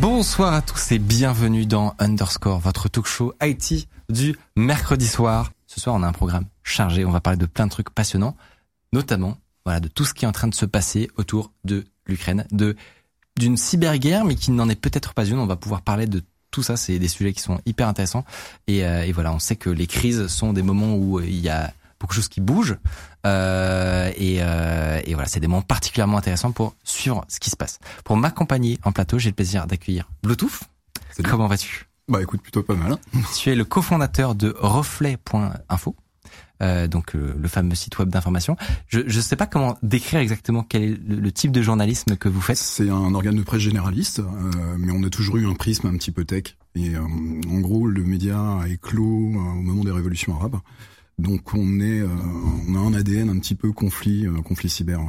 Bonsoir à tous et bienvenue dans Underscore, votre talk show IT du mercredi soir. Ce soir, on a un programme chargé, on va parler de plein de trucs passionnants, notamment de tout ce qui est en train de se passer autour de l'Ukraine, d'une cyberguerre, mais qui n'en est peut-être pas une. On va pouvoir parler de tout ça, c'est des sujets qui sont hyper intéressants. Et voilà, on sait que les crises sont des moments où il y a beaucoup de choses qui bougent. Et voilà, c'est des moments particulièrement intéressants pour suivre ce qui se passe. Pour m'accompagner en plateau, j'ai le plaisir d'accueillir Bluetooth. Salut. Comment vas-tu ? Bah écoute, plutôt pas mal. Tu es le cofondateur de reflet.info, donc le fameux site web d'information. Je sais pas comment décrire exactement quel est le type de journalisme que vous faites. C'est un organe de presse généraliste, mais on a toujours eu un prisme un petit peu tech. Et en gros, le média a éclos au moment des révolutions arabes. Donc on a un ADN un petit peu conflit cyber. Ouais.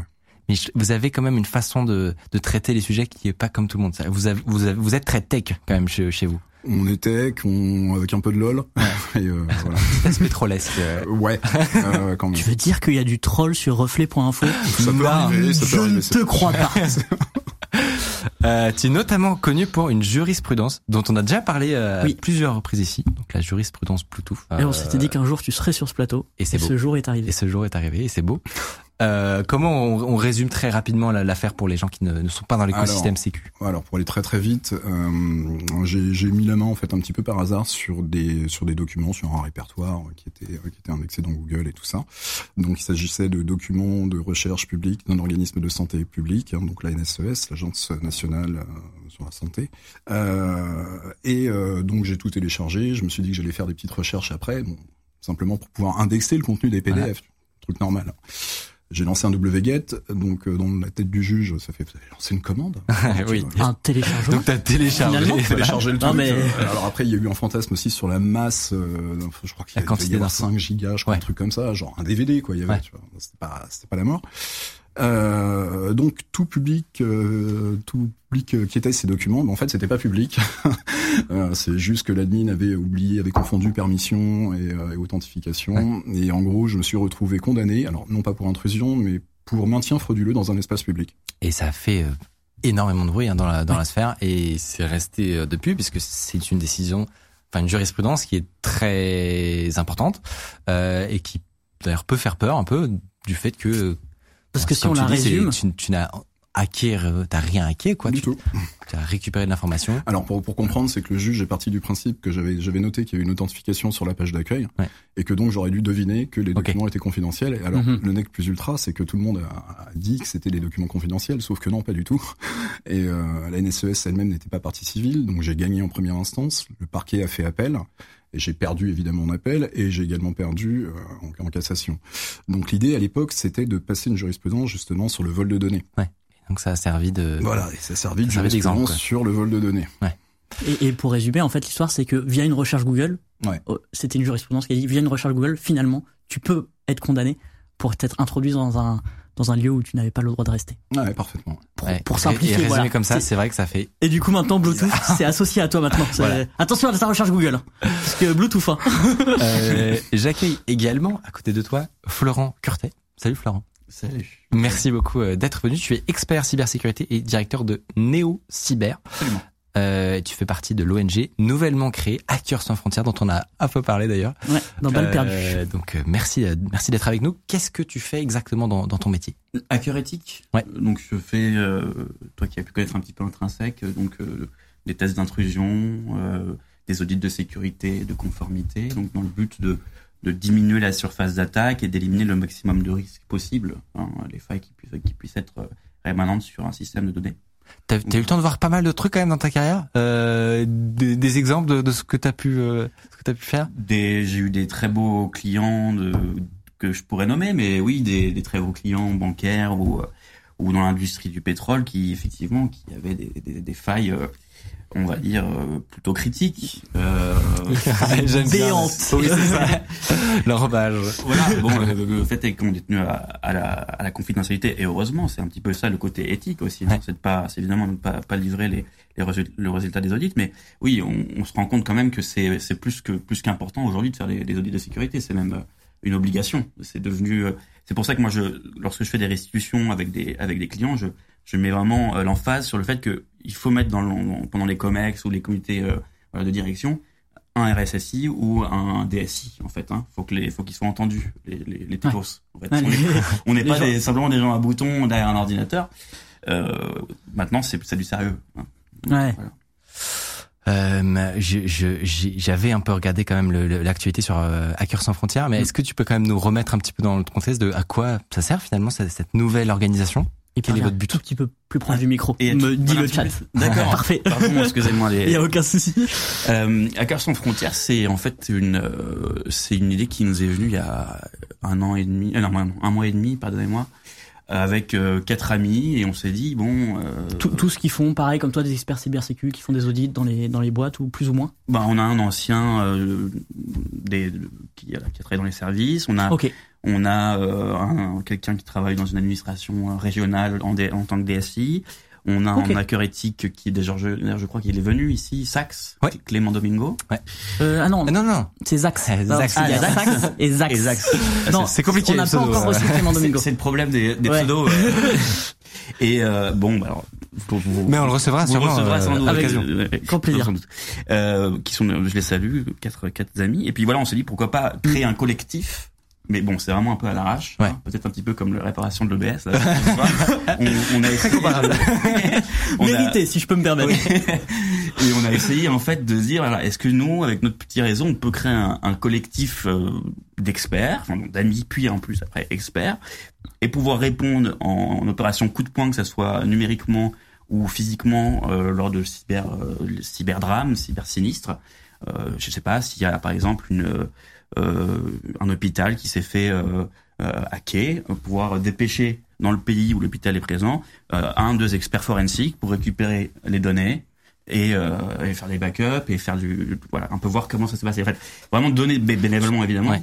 Mais vous avez quand même une façon de traiter les sujets qui est pas comme tout le monde. Vous êtes très tech quand même chez vous. On est tech, avec un peu de lol. Ouais. Voilà. C'est aspect trollesque. Ouais. Quand même. Tu veux dire qu'il y a du troll sur reflet.info ? Ça peut arriver. Je ne te crois pas. Tu es notamment connu pour une jurisprudence dont on a déjà parlé à plusieurs reprises ici, donc la jurisprudence Bluetooth. Et on s'était dit qu'un jour tu serais sur ce plateau, et ce jour est arrivé. Et ce jour est arrivé, et c'est beau. Comment on résume très rapidement l'affaire pour les gens qui ne sont pas dans l'écosystème sécu ? Alors pour aller très très vite, j'ai mis la main en fait un petit peu par hasard sur des documents, sur un répertoire qui était indexé dans Google et tout ça. Donc il s'agissait de documents de recherche publique d'un organisme de santé publique, donc la NSES, l'Agence nationale sur la santé. Donc j'ai tout téléchargé. Je me suis dit que j'allais faire des petites recherches après, simplement pour pouvoir indexer le contenu des PDF, truc normal. J'ai lancé un wget, donc dans la tête du juge, ça fait lancer une commande. Oui. Un téléchargement. Donc t'as téléchargé le truc. Mais... Alors après, il y a eu un fantasme aussi sur la masse. Je crois qu'il y avait 5 gigas, je crois, un truc comme ça, genre un DVD quoi. Il y avait, tu vois, c'était pas la mort. Donc tout public qui était ces documents, mais en fait c'était pas public. C'est juste que l'admin avait confondu permission et authentification. Ouais. Et en gros, je me suis retrouvé condamné, alors non pas pour intrusion, mais pour maintien frauduleux dans un espace public. Et ça a fait énormément de bruit dans la sphère, et c'est resté depuis, puisque c'est une décision, enfin une jurisprudence qui est très importante, et qui d'ailleurs peut faire peur un peu du fait que... Parce que si on la résume, tu n'as rien hacké quoi. Du tout. Tu as récupéré de l'information. Alors pour comprendre, c'est que le juge est parti du principe que j'avais noté qu'il y avait une authentification sur la page d'accueil, et que donc j'aurais dû deviner que les documents étaient confidentiels. Et alors le nec plus ultra, c'est que tout le monde a dit que c'était des documents confidentiels, sauf que non, pas du tout. Et la NSES elle-même n'était pas partie civile, donc j'ai gagné en première instance. Le parquet a fait appel. Et j'ai perdu évidemment en appel, et j'ai également perdu en cassation. Donc l'idée à l'époque, c'était de passer une jurisprudence justement sur le vol de données. Ouais. Donc ça a servi de... Voilà, et ça a servi de jurisprudence sur le vol de données. Ouais. Et pour résumer, en fait, l'histoire, c'est que via une recherche Google, c'était une jurisprudence qui a dit, via une recherche Google, finalement, tu peux être condamné pour t'être introduit dans un lieu où tu n'avais pas le droit de rester. Ouais, parfaitement. Pour simplifier, et résumer comme ça, c'est vrai que ça fait... Et du coup, maintenant, Bluetooth, c'est associé à toi maintenant. Voilà. Attention à ta recherche Google, parce que Bluetooth... Hein. J'accueille également, à côté de toi, Florent Curtet. Salut Florent. Salut. Merci beaucoup d'être venu. Tu es expert cybersécurité et directeur de NéoCyber. Absolument. Tu fais partie de l'ONG nouvellement créée Hacker sans frontières, dont on a un peu parlé d'ailleurs. Ouais, dans Balle perdue. Donc merci d'être avec nous. Qu'est-ce que tu fais exactement dans ton métier ? Hacker éthique. Ouais. Donc je fais, toi qui as pu connaître un petit peu Intrinsèque, donc des tests d'intrusion, des audits de sécurité, de conformité, donc dans le but de diminuer la surface d'attaque et d'éliminer le maximum de risques possibles, les failles qui puissent être rémanentes sur un système de données. T'as eu le temps de voir pas mal de trucs quand même dans ta carrière, des exemples de ce que t'as pu faire. J'ai eu des très beaux clients que je pourrais nommer, mais oui, des très beaux clients bancaires ou ou dans l'industrie du pétrole qui, effectivement, qui avait des failles, on va dire, plutôt critiques, béantes. Oui, c'est ça. L'emballage. Voilà. Bon, le fait est qu'on est tenu à la confidentialité. Et heureusement, c'est un petit peu ça le côté éthique aussi. Ouais. C'est de pas, c'est évidemment de pas livrer le résultat des audits. Mais oui, on se rend compte quand même que c'est plus qu'important aujourd'hui de faire des audits de sécurité. C'est même une obligation. C'est devenu, c'est pour ça que moi, lorsque je fais des restitutions avec des clients, je mets vraiment l'emphase sur le fait que il faut mettre pendant les comex ou les comités de direction un RSSI ou un DSI en fait. Hein. Faut qu'ils soient entendus les typos. Ouais. En fait. On n'est pas simplement des gens à boutons derrière un ordinateur. Maintenant c'est du sérieux. Hein. Donc, ouais. Voilà. J'avais un peu regardé quand même l'actualité sur Hacker sans frontières, mais est-ce que tu peux quand même nous remettre un petit peu dans le contexte de à quoi ça sert finalement cette nouvelle organisation? Et quel est votre but? Un tout petit peu plus proche du micro. Et me dit le chat. D'accord. Parfait. Pardon, excusez-moi. Il n'y a aucun souci. Hacker sans frontières, c'est en fait une idée qui nous est venue il y a un mois et demi, pardonnez-moi, avec 4 amis, et on s'est dit bon. Tout ce qu'ils font, pareil comme toi, des experts cybersécu qui font des audits dans les boîtes ou plus ou moins. Bah on a un ancien qui a travaillé dans les services. On a. Okay. On a quelqu'un qui travaille dans une administration régionale en tant que DSI. On a un hacker éthique qui est déjà, je crois qu'il est venu ici, Saxe, ouais. Clément Domingo. Ouais. Non, c'est Zax. Zax et Zax. Non, c'est compliqué. On n'a pas encore reçu Clément Domingo. C'est le problème des pseudos. Et bon, alors. Mais on le recevra sûrement. À l'occasion. Grand plaisir. Qui sont, je les salue, quatre amis. Et puis voilà, on s'est dit pourquoi pas créer un collectif. Mais bon, c'est vraiment un peu à l'arrache, ouais. Hein, peut-être un petit peu comme la réparation de l'EBS. On a essayé, mérité, si je peux me permettre. Oui. Et on a essayé en fait de dire, alors, est-ce que nous, avec notre petit réseau, on peut créer un collectif d'experts, enfin d'amis, puis en plus après experts, et pouvoir répondre en opération coup de poing, que ça soit numériquement ou physiquement lors de cyberdrames, cybersinistres. Je sais pas s'il y a par exemple un hôpital qui s'est fait hacker, pouvoir dépêcher dans le pays où l'hôpital est présent deux experts forensiques pour récupérer les données et faire des backups et faire un peu voir comment ça s'est passé. En fait, vraiment donner bénévolement évidemment. Ouais.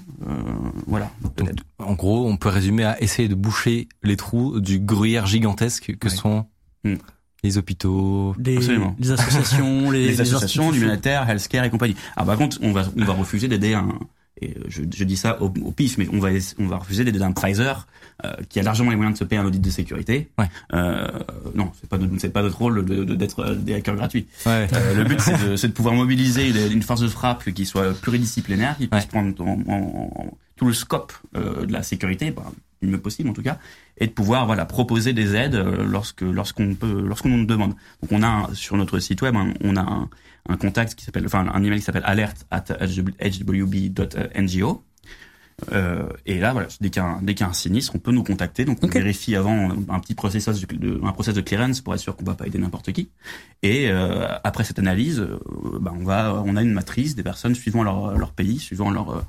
Voilà. Donc, en gros, on peut résumer à essayer de boucher les trous du gruyère gigantesque que sont les hôpitaux, les associations, les associations humanitaires, healthcare et compagnie. Alors par contre, on va refuser d'aider un. Et je dis ça au pif, mais on va refuser d'aider un Pfizer qui a largement les moyens de se payer un audit de sécurité. Ouais. Non, c'est pas notre rôle d'être des hackers gratuits. Ouais. Le but c'est de pouvoir mobiliser une force de frappe qui soit pluridisciplinaire, qui puisse prendre en tout le scope de la sécurité, le mieux possible en tout cas, et de pouvoir proposer des aides lorsqu'on nous demande. Donc on a sur notre site web un contact qui s'appelle, enfin un email qui s'appelle alert@hwb.ngo. Et là dès qu'il y a un sinistre, on peut nous contacter. Donc on vérifie avant un petit process de clearance pour être sûr qu'on va pas aider n'importe qui. Et après cette analyse, on a une matrice des personnes suivant leur pays, suivant leur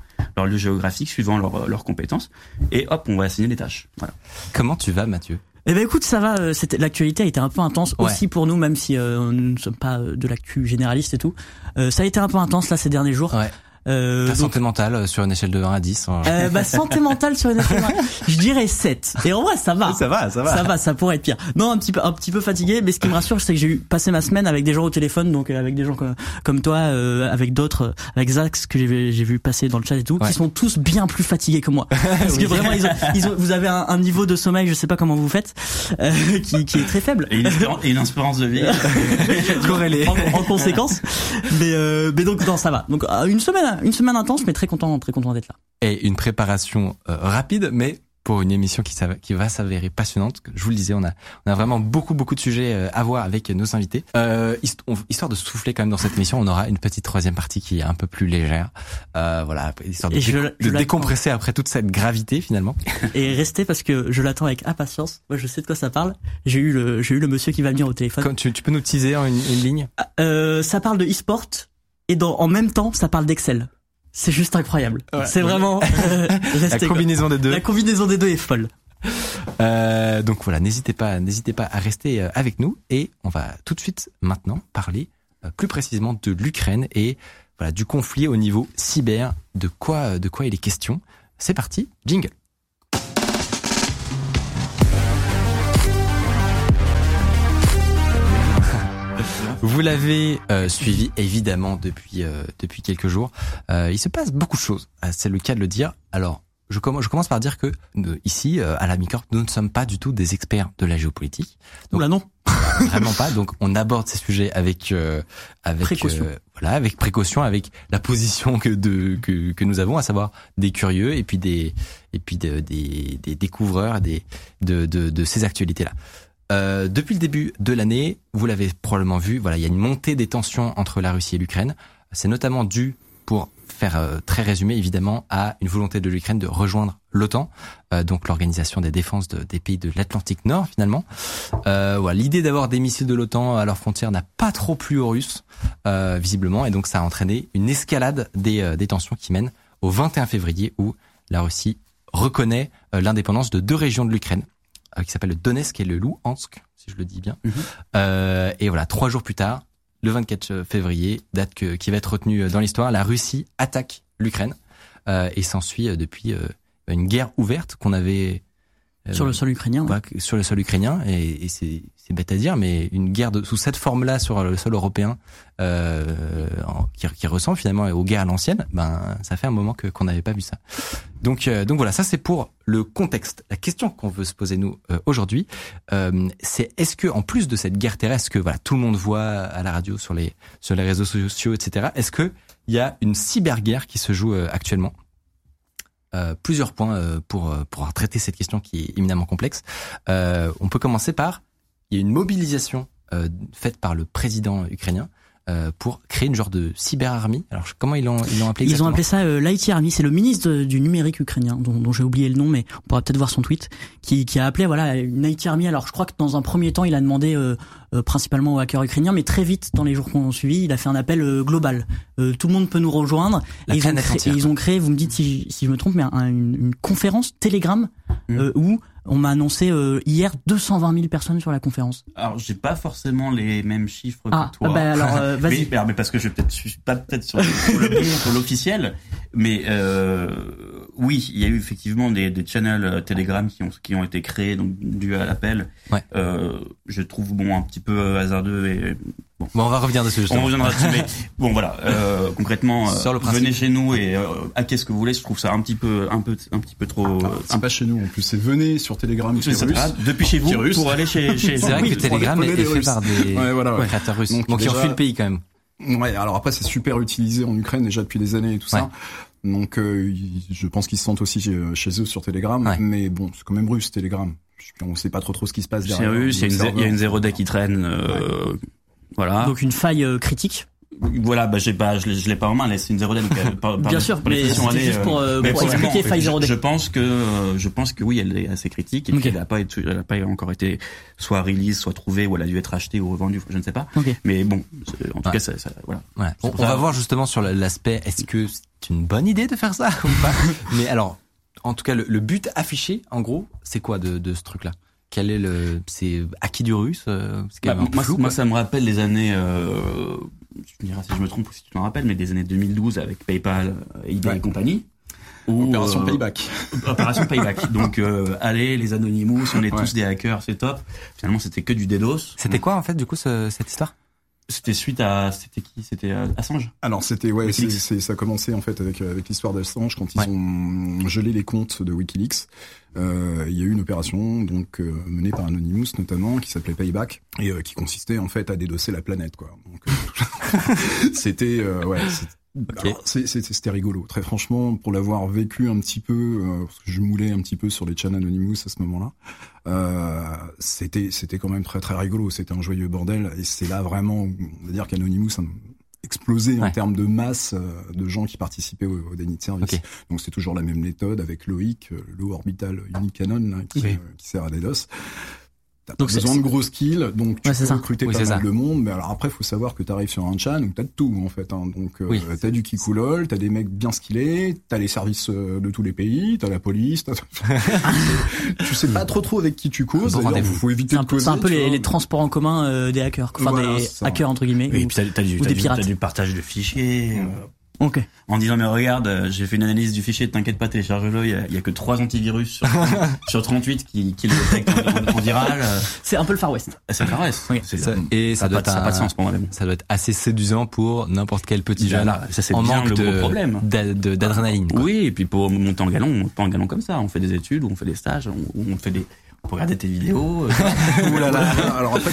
lieu géographique, suivant leurs compétences. Et hop, on va assigner des tâches. Voilà. Comment tu vas, Mathieu ? Eh ben écoute, ça va. L'actualité a été un peu intense aussi pour nous, même si nous ne sommes pas de l'actu généraliste et tout. Ça a été un peu intense là ces derniers jours. Ouais. Ta santé mentale sur une échelle de 1 à 10. Santé mentale sur une échelle de 1, je dirais 7. Et en vrai, ça va. Ça va, ça pourrait être pire. Non, un petit peu fatigué, mais ce qui me rassure, c'est que j'ai passé ma semaine avec des gens au téléphone, donc avec des gens comme toi, avec d'autres, avec Zax que j'ai vu passer dans le chat et tout, qui sont tous bien plus fatigués que moi. Parce que vraiment, vous avez un niveau de sommeil, je sais pas comment vous faites, qui est très faible. Et une espérance de vie. en conséquence. Mais donc, non, ça va. Donc, une semaine intense, mais très content d'être là. Et une préparation rapide, mais pour une émission qui va s'avérer passionnante. Je vous le disais, on a vraiment beaucoup de sujets à voir avec nos invités. Histoire de souffler quand même dans cette émission, on aura une petite troisième partie qui est un peu plus légère. Histoire de décompresser après toute cette gravité finalement. Et rester parce que je l'attends avec impatience. Moi, je sais de quoi ça parle. J'ai eu le monsieur qui va venir au téléphone. Quand tu peux nous teaser une ligne? Ça parle de e-sport. Et en même temps, ça parle d'Excel. C'est juste incroyable. Voilà. C'est vraiment la combinaison des deux. La combinaison des deux est folle. Donc voilà, n'hésitez pas à rester avec nous et on va tout de suite maintenant parler plus précisément de l'Ukraine et voilà du conflit au niveau cyber, de quoi il est question. C'est parti, jingle. Vous l'avez suivi évidemment depuis quelques jours. Il se passe beaucoup de choses. C'est le cas de le dire. Alors, je commence par dire que ici, à la Micorp, nous ne sommes pas du tout des experts de la géopolitique. Donc, là non, vraiment pas. Donc, on aborde ces sujets avec précaution. Avec précaution, avec la position que nous avons, à savoir des curieux et puis des découvreurs de ces actualités-là. Depuis le début de l'année, vous l'avez probablement vu, voilà, il y a une montée des tensions entre la Russie et l'Ukraine. C'est notamment dû, pour faire très résumé évidemment, à une volonté de l'Ukraine de rejoindre l'OTAN, donc l'organisation des défenses des pays de l'Atlantique Nord finalement. Voilà, l'idée d'avoir des missiles de l'OTAN à leurs frontières n'a pas trop plu aux Russes, visiblement, et donc ça a entraîné une escalade des tensions qui mènent au 21 février où la Russie reconnaît l'indépendance de deux régions de l'Ukraine, qui s'appelle le Donetsk et le Louhansk, si je le dis bien. Mmh. Et voilà, 3 jours plus tard, le 24 février, date qui va être retenue dans l'histoire, la Russie attaque l'Ukraine et s'ensuit depuis une guerre ouverte qu'on avait... sur le sol ukrainien. Bah, ouais. Sur le sol ukrainien, et c'est bête à dire, mais une guerre sous cette forme-là sur le sol européen qui ressemble finalement aux guerres à l'ancienne, ben ça fait un moment qu'on n'avait pas vu ça. Donc voilà, ça c'est pour le contexte. La question qu'on veut se poser nous aujourd'hui, c'est est-ce que en plus de cette guerre terrestre que voilà tout le monde voit à la radio, sur les réseaux sociaux, etc., est-ce que il y a une cyberguerre qui se joue actuellement? Plusieurs points pour traiter cette question qui est éminemment complexe. On peut commencer par, il y a une mobilisation faite par le président ukrainien pour créer une genre de cyber-army. Alors comment ils l'ont appelé exactement ? Ils ont appelé ça l'IT Army. C'est le ministre du numérique ukrainien dont j'ai oublié le nom, mais on pourra peut-être voir son tweet, qui a appelé voilà une IT Army. Alors je crois que dans un premier temps il a demandé principalement aux hackers ukrainiens, mais très vite dans les jours qu'on a suivi, il a fait un appel global. Tout le monde peut nous rejoindre. Ils ont créé, vous me dites si je me trompe, mais une conférence Telegram où on m'a annoncé hier 220 000 personnes sur la conférence. Alors j'ai pas forcément les mêmes chiffres que toi. Ah bah alors vas-y. Mais parce que je suis pas peut-être sur le bon, sur l'officiel. Mais oui, il y a eu effectivement des channels Telegram qui ont été créés donc dû à l'appel. Ouais. Je trouve un petit peu hasardeux et bon. On va revenir dessus. On reviendra dessus. Mais bon voilà, concrètement, venez chez nous et hackez ce que vous voulez. Je trouve ça un petit peu trop. C'est pas chez nous en plus. C'est venez sur Telegram ou chez Russes. Depuis chez vous pour aller chez. C'est vrai que Telegram est fait par des créateurs russes. Donc ils ont fui le pays quand même. Ouais, alors après c'est super utilisé en Ukraine déjà depuis des années et tout ça. Donc je pense qu'ils se sentent aussi chez eux sur Telegram, mais bon, c'est quand même russe Telegram. On sait pas trop ce qui se passe derrière. C'est russe, il y a une 0-day qui traîne voilà. Donc une faille critique. Voilà, je l'ai pas en main, c'est une 0-day bien sûr, mais c'est juste pour expliquer faille 0-day. Je pense que oui, elle est assez critique et puis elle a pas encore été soit release, soit trouvée, ou elle a dû être achetée ou revendue, je ne sais pas. Okay. Mais bon, en tout cas ça voilà. Ouais. On va voir justement sur l'aspect est-ce que c'est une bonne idée de faire ça ou pas. Mais alors, en tout cas le but affiché en gros, c'est quoi de ce truc là? Quel est c'est acquis du russe? Moi, ça me rappelle les années, tu me diras si je me trompe ou si tu t'en rappelles, mais des années 2012 avec PayPal, eBay et compagnie. Opération Payback. Opération Payback. Donc, allez, les Anonymous, on est tous des hackers, c'est top. Finalement, c'était que du DDoS. C'était quoi, en fait, du coup, cette histoire? C'était suite à, c'était qui? C'était Assange. Alors c'était ça commençait en fait avec l'histoire d'Assange quand ils ont gelé les comptes de WikiLeaks. Il y a eu une opération donc menée par Anonymous notamment qui s'appelait Payback et qui consistait en fait à dédosser la planète quoi. Donc c'était Alors, c'était rigolo. Très franchement, pour l'avoir vécu un petit peu, parce que je moulais un petit peu sur les channels Anonymous à ce moment-là, c'était quand même très très rigolo. C'était un joyeux bordel et c'est là vraiment, on va dire qu'Anonymous a explosé en termes de masse de gens qui participaient au déni de service. Okay. Donc c'est toujours la même méthode avec Loïc, l'eau orbitale unique canon qui sert à DDoS. T'as pas besoin de gros skills, donc tu peux recruter pas mal de monde, mais alors après, faut savoir que t'arrives sur un chat, donc t'as de tout, en fait, hein. Donc, t'as du kikoulol, t'as des mecs bien skillés, t'as les services de tous les pays, t'as la police, t'as... tu sais pas trop avec qui tu causes, bon, d'ailleurs, faut éviter de causer. C'est un peu les transports en commun, des hackers, enfin, des hackers, entre guillemets. Et puis t'as des pirates. T'as du partage de fichiers. Okay. En disant mais regarde, j'ai fait une analyse du fichier, t'inquiète pas, télécharge-le, il y a que 3 antivirus sur 38 qui le détectent en viral. C'est un peu le Far West. C'est le Far West. Oui. Ça n'a pas de sens pour moi. Ça doit être assez séduisant pour n'importe quel petit jeune. Ça c'est bien le gros problème. D'adrénaline. Quoi. Oui, et puis pour monter en galon, on monte pas en galon comme ça. On fait des études, on fait des stages, on fait des... Pour regarder tes vidéos. Alors après,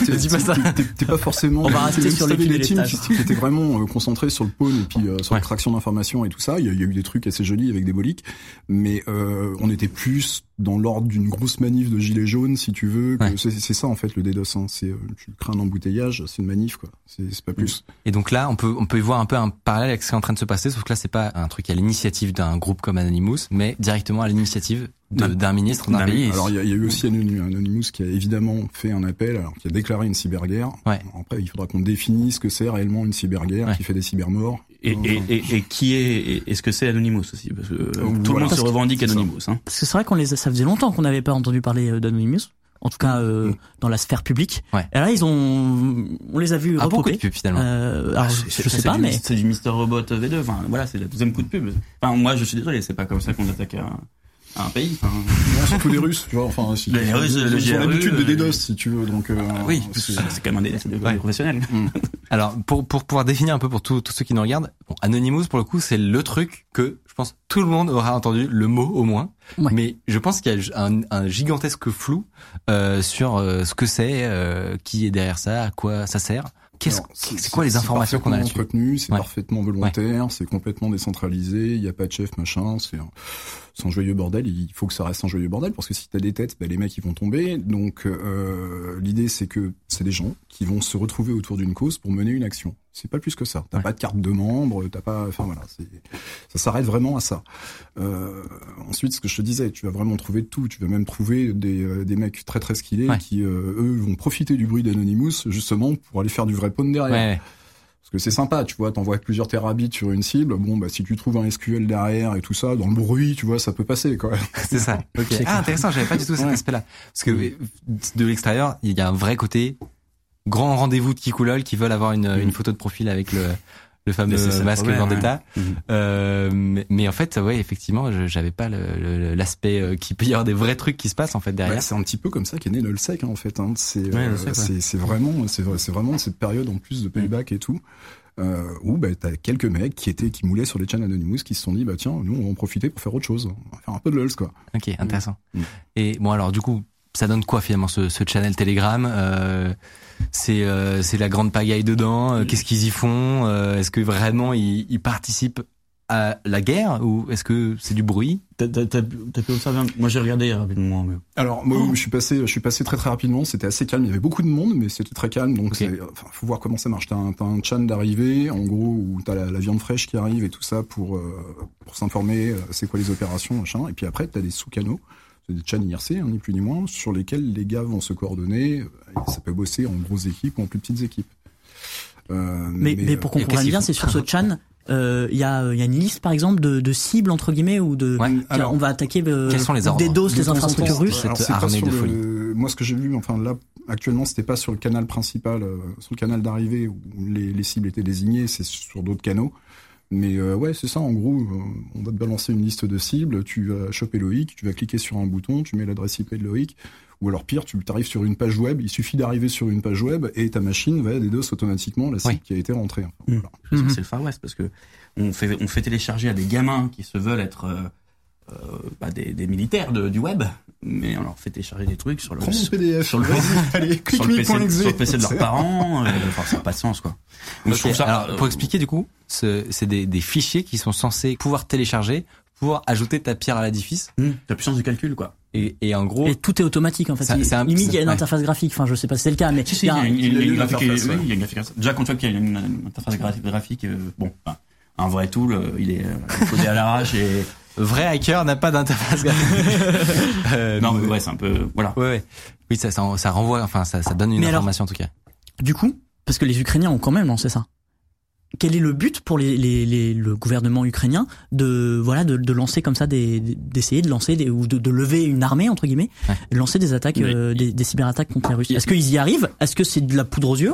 t'es pas forcément. On va rester sur les teams qui étaient vraiment concentrés sur le pôle et puis sur l'extraction d'informations et tout ça. Il y a eu des trucs assez jolis avec des boliques, mais on était plus dans l'ordre d'une grosse manif de gilets jaunes, si tu veux. Que c'est ça en fait le DDoS. Hein. C'est tu crées un embouteillage, c'est une manif quoi. C'est pas plus. Et donc là, on peut y voir un peu un parallèle avec ce qui est en train de se passer, sauf que là, c'est pas un truc à l'initiative d'un groupe comme Anonymous, mais directement à l'initiative d'un ministre d'un pays. Alors il y a eu aussi Anonymous qui a évidemment fait un appel, alors qui a déclaré une cyberguerre. Ouais. Après il faudra qu'on définisse ce que c'est réellement une cyberguerre, qui fait des cybermorts. Et qui est-ce que c'est Anonymous aussi, parce que tout le monde se revendique Anonymous. Hein. Parce que c'est vrai qu'on ça faisait longtemps qu'on n'avait pas entendu parler d'Anonymous. En tout cas, dans la sphère publique. Ouais. Et là, on les a vus repopper. Coup de pub, finalement. Alors, je sais pas, mais... C'est du Mr. Robot V2. Enfin, voilà, c'est le deuxième coup de pub. Enfin, moi, je suis désolé, c'est pas comme ça qu'on attaque un pays. Enfin... Non, surtout les Russes, tu vois. Enfin, si les Russes, le GRU... Ils ont l'habitude de DDoS, si tu veux. Donc, oui, c'est quand même un DDoS professionnel. Alors, pour pouvoir définir un peu pour tous ceux qui nous regardent, Anonymous, pour le coup, c'est le truc que... Je pense tout le monde aura entendu le mot au moins, mais je pense qu'il y a un gigantesque flou sur ce que c'est, qui est derrière ça, à quoi ça sert. C'est quoi les informations qu'on a là-dessus ? C'est parfaitement entretenu, c'est parfaitement volontaire, c'est complètement décentralisé, il n'y a pas de chef, machin, c'est un joyeux bordel, il faut que ça reste un joyeux bordel, parce que si t'as des têtes, les mecs ils vont tomber, donc l'idée c'est que c'est des gens qui vont se retrouver autour d'une cause pour mener une action. C'est pas plus que ça. T'as pas de carte de membre, t'as pas... Enfin voilà, ça s'arrête vraiment à ça. Ensuite, ce que je te disais, tu vas vraiment trouver tout. Tu vas même trouver des mecs très très skillés qui, eux, vont profiter du bruit d'Anonymous justement pour aller faire du vrai pwn derrière. Ouais. Parce que c'est sympa, tu vois, t'envoies plusieurs terabits sur une cible, si tu trouves un SQL derrière et tout ça, dans le bruit, tu vois, ça peut passer, quoi. C'est ça. Okay. Ah, intéressant, j'avais pas du tout cet aspect-là. Parce que de l'extérieur, il y a un vrai côté... grand rendez-vous de Kikoulol qui veulent avoir une photo de profil avec le fameux masque Vendetta. Mais en fait, effectivement, j'avais pas l'aspect qu'il peut y avoir des vrais trucs qui se passent en fait derrière. C'est un petit peu comme ça qu'est né LulzSec en fait. Hein. C'est vraiment cette période en plus de payback et tout. Où t'as quelques mecs qui moulaient sur les chaînes Anonymous qui se sont dit tiens, nous on va en profiter pour faire autre chose, on va faire un peu de lulz quoi. Ok, intéressant. Et bon alors du coup. Ça donne quoi finalement ce channel Telegram, c'est la grande pagaille dedans, qu'est-ce qu'ils y font, est-ce que vraiment ils participent à la guerre ou est-ce que c'est du bruit? T'as pu observer moi j'ai regardé rapidement. Mais... Alors moi je suis passé très très rapidement, c'était assez calme, il y avait beaucoup de monde mais c'était très calme donc faut voir comment ça marche. T'as un channel d'arrivée en gros où t'as la viande fraîche qui arrive et tout ça pour s'informer c'est quoi les opérations machin et puis après t'as des sous-canaux. C'est des chans IRC, ni plus ni moins, sur lesquels les gars vont se coordonner. Ça peut bosser en grosses équipes ou en plus petites équipes. Mais pour qu'on comprenne bien, c'est sur ce chan, il y a une liste, par exemple, de cibles, entre guillemets, ou de... Ouais. Alors, on va attaquer des doses, les infrastructures russes. Cette armée de folie. Moi, ce que j'ai vu, actuellement, c'était pas sur le canal principal, sur le canal d'arrivée où les cibles étaient désignées, c'est sur d'autres canaux. Mais c'est ça en gros, on va te balancer une liste de cibles, tu vas choper Loïc, tu vas cliquer sur un bouton, tu mets l'adresse IP de Loïc, ou alors pire, tu arrives sur une page web, il suffit d'arriver sur une page web et ta machine va DDoS automatiquement la cible qui a été rentrée. Voilà. C'est le Far West parce que on fait télécharger à des gamins qui se veulent être des militaires du web, mais on leur fait télécharger des trucs sur le PDF, sur le PC de leurs parents, ça n'a pas de sens quoi. Donc, je trouve ça, alors, pour expliquer du coup, c'est des fichiers qui sont censés pouvoir télécharger pour ajouter ta pierre à l'édifice, ta puissance de calcul quoi. Et en gros, et tout est automatique en fait. Limite il y a une interface graphique. Enfin, je sais pas si c'est le cas, mais il y a une interface. Déjà quand tu vois qu'il y a une interface graphique, un vrai tool, il est codé à l'arrache et vrai hacker n'a pas d'interface graphique. Non, mais ouais, c'est un peu, voilà. Ouais, ouais. Oui, ça renvoie, enfin, ça donne une information, alors, en tout cas. Du coup, parce que les Ukrainiens ont quand même lancé ça. Quel est le but pour le gouvernement ukrainien de lancer comme ça d'essayer de lancer ou de lever une armée entre guillemets, ouais, de lancer des attaques, des cyberattaques contre les Russes? Est-ce qu'ils y arrivent? Est-ce que c'est de la poudre aux yeux?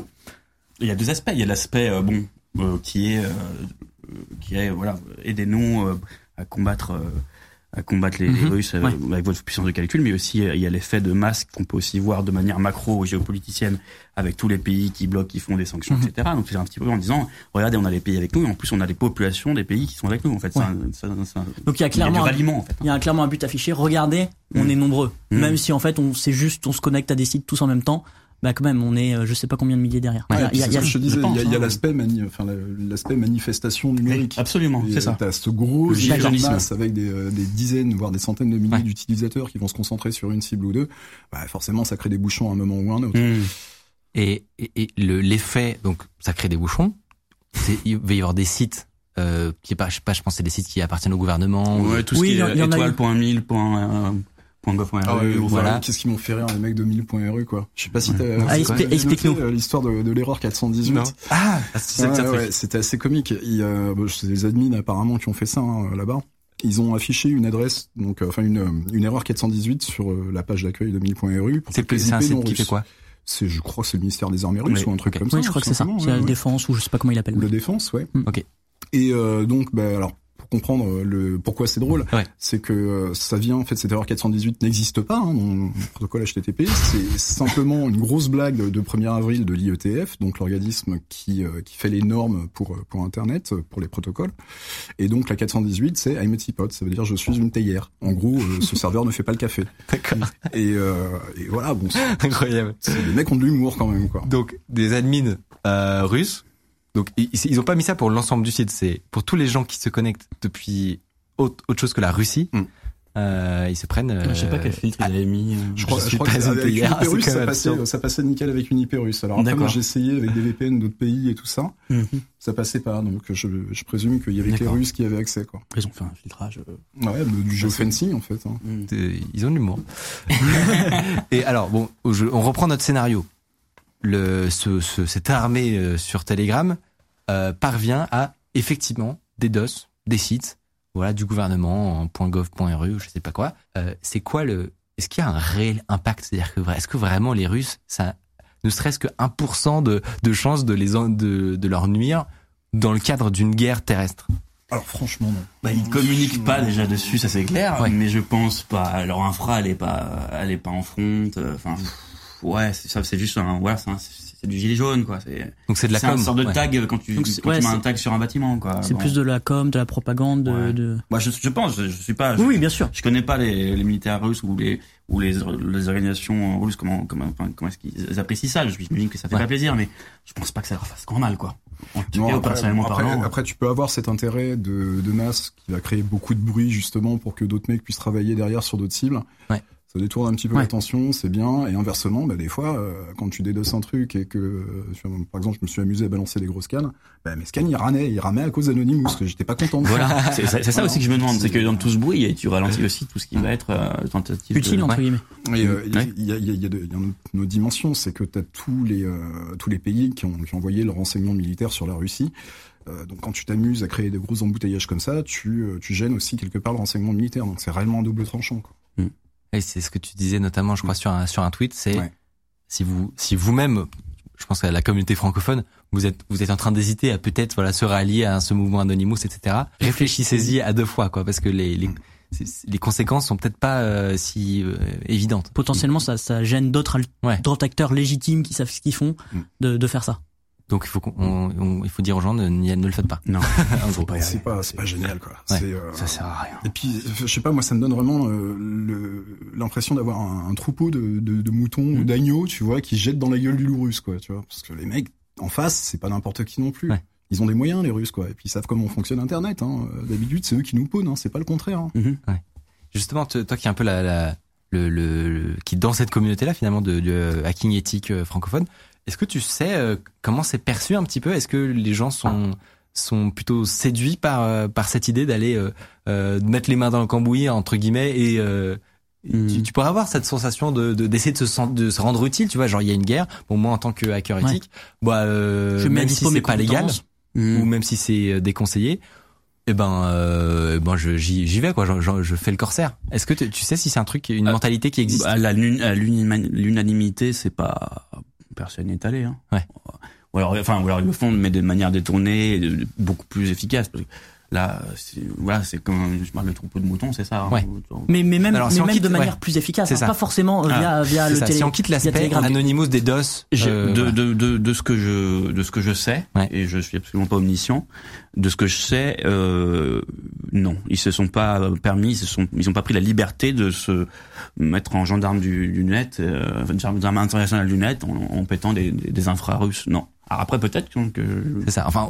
Il y a deux aspects. Il y a l'aspect qui est voilà, aidez-nous à combattre les Russes avec votre puissance de calcul, mais aussi il y a l'effet de masse qu'on peut aussi voir de manière macro géopoliticienne avec tous les pays qui bloquent, qui font des sanctions, etc. Donc c'est un petit peu en disant, regardez, on a les pays avec nous, et en plus on a les populations des pays qui sont avec nous, en fait. Ouais. Donc il y a clairement du ralliement, en fait. Il y a clairement un but affiché, regardez, on est nombreux. Même si en fait on se connecte à des sites tous en même temps, bah quand même on est je sais pas combien de milliers derrière. Ouais, il y a l'aspect manifestation numérique. Absolument, c'est ça. T'as ce gros masse avec des dizaines voire des centaines de milliers d'utilisateurs qui vont se concentrer sur une cible ou deux. Bah forcément ça crée des bouchons à un moment ou à un autre. Et l'effet, donc ça crée des bouchons, il va y avoir des sites qui je pense c'est des sites qui appartiennent au gouvernement. Ouais, tout ce qui est étoile.1000.ru voilà. Qu'est-ce qu'ils m'ont fait rire les mecs de 1000.ru quoi. Je sais pas si explique-nous l'histoire de l'erreur 418. Non. C'était assez comique. C'est les admins apparemment qui ont fait ça là-bas. Ils ont affiché une adresse, donc une erreur 418 sur la page d'accueil de 1000.ru. C'est un site qui fait quoi? C'est, je crois, c'est le ministère des Armées russes ou un truc comme ça. Oui, je crois que c'est ça. C'est la défense ou je sais pas comment il appelle. La défense, ouais. Ok. Et donc, alors, comprendre pourquoi c'est drôle, c'est que ça vient, en fait, cette erreur 418 n'existe pas dans le protocole HTTP, c'est simplement une grosse blague de 1er avril de l'IETF, donc l'organisme qui fait les normes pour Internet, pour les protocoles, et donc la 418 c'est I'm a teapot, ça veut dire je suis une théière, en gros ce serveur ne fait pas le café. D'accord. Et voilà, bon, c'est incroyable, les mecs ont de l'humour quand même, quoi. Donc des admins russes. Donc ils ont pas mis ça pour l'ensemble du site, c'est pour tous les gens qui se connectent depuis autre chose que la Russie. Ils se prennent. Je sais pas quel filtre il avait mis. Je crois que avec une IP russe, ça passait nickel avec une IP russe. Alors après, moi j'ai essayé avec des VPN d'autres pays et tout ça, ça passait pas. Donc je présume qu'il y avait que les Russes qui avaient accès, quoi. Ils ont fait un filtrage. Ouais, du geofencing en fait. Ils ont de l'humour. Et alors bon, on reprend notre scénario. Cette armée sur Telegram parvient à effectivement DDoS des sites, voilà, du gouvernement en .gov.ru ou je sais pas quoi. Est-ce qu'il y a un réel impact? C'est-à-dire que est-ce que vraiment les Russes, ça ne serait-ce que 1% de chance de leur nuire dans le cadre d'une guerre terrestre? Alors franchement non. Bah ils communiquent pas déjà dessus, ça c'est clair. Ouais. Mais je pense pas. Leur infra elle est pas en front. Enfin. Ouais, c'est juste c'est du gilet jaune, quoi. Donc c'est de la com. C'est une sorte de tag quand tu mets un tag sur un bâtiment, quoi. C'est plus de la com, de la propagande, Moi, je pense, je suis pas. Oui, bien sûr. Je connais pas les militaires russes ou les organisations russes comment est-ce qu'ils apprécient ça. Je me dis que ça fait pas plaisir, mais je pense pas que ça leur fasse grand mal, quoi. Après, tu peux avoir cet intérêt de masse qui va créer beaucoup de bruit justement pour que d'autres mecs puissent travailler derrière sur d'autres cibles. Ouais. Ça détourne un petit peu l'attention, c'est bien. Et inversement, des fois, quand tu dédosses un truc et que, par exemple, je me suis amusé à balancer des grosses cannes, mes scans, ils ramaient à cause d'Anonymous, parce que j'étais pas content. Voilà. C'est ça aussi que je me demande, c'est que dans tout ce bruit, tu ralentis aussi tout ce qui va être tentative utile, entre guillemets. Il y a nos dimensions, c'est que t'as tous les pays qui ont envoyé leur renseignement militaire sur la Russie. Donc quand tu t'amuses à créer de gros embouteillages comme ça, tu gênes aussi quelque part le renseignement militaire. Donc c'est réellement un double tranchant, quoi. Et c'est ce que tu disais notamment, je crois, sur un tweet, c'est si vous-même, je pense à la communauté francophone, vous êtes en train d'hésiter à peut-être se rallier à ce mouvement Anonymous, etc. Réfléchissez-y à deux fois, quoi, parce que les conséquences sont peut-être pas si évidentes. Potentiellement, ça gêne d'autres acteurs légitimes qui savent ce qu'ils font de faire ça. Donc il faut dire aux gens ne le faites pas. Non, c'est pas génial, quoi. Ça sert à rien. Et puis je sais pas, moi ça me donne vraiment l'impression d'avoir un troupeau de moutons ou d'agneaux, tu vois, qui jettent dans la gueule du loup russe, quoi, tu vois, parce que les mecs en face, c'est pas n'importe qui non plus. Ouais. Ils ont des moyens, les Russes, quoi, et puis ils savent comment fonctionne Internet, hein. D'habitude, c'est eux qui nous pawnent, hein, c'est pas le contraire, hein. Ouais. Justement, toi qui est un peu le qui dans cette communauté là finalement de hacking éthique francophone, est-ce que tu sais comment c'est perçu un petit peu? Est-ce que les gens sont sont plutôt séduits par cette idée d'aller mettre les mains dans le cambouis entre guillemets et tu pourrais avoir cette sensation d'essayer de se rendre utile, tu vois, genre il y a une guerre, bon moi en tant que hacker éthique, même si c'est pas légal ou même si c'est déconseillé, j'y vais quoi, je fais le corsaire. Est-ce que tu sais si c'est un truc, une mentalité qui existe? L'unanimité, c'est pas, personne n'est allé hein. Ouais. Ou alors ils le font mais de manière détournée, beaucoup plus efficace. Parce que là, c'est comme je parle de troupeau de moutons, c'est ça. Ouais. Hein. Mais même de manière plus efficace, c'est pas forcément via le télégramme. Si on quitte l'aspect Anonymous des DOS, de ce que je sais, et je suis absolument pas omniscient. De ce que je sais, non, ils se sont pas permis, ils ont pas pris la liberté de se mettre en gendarme du net, gendarme international du net, en pétant des infrarusses, non. Alors après peut-être que c'est ça. Enfin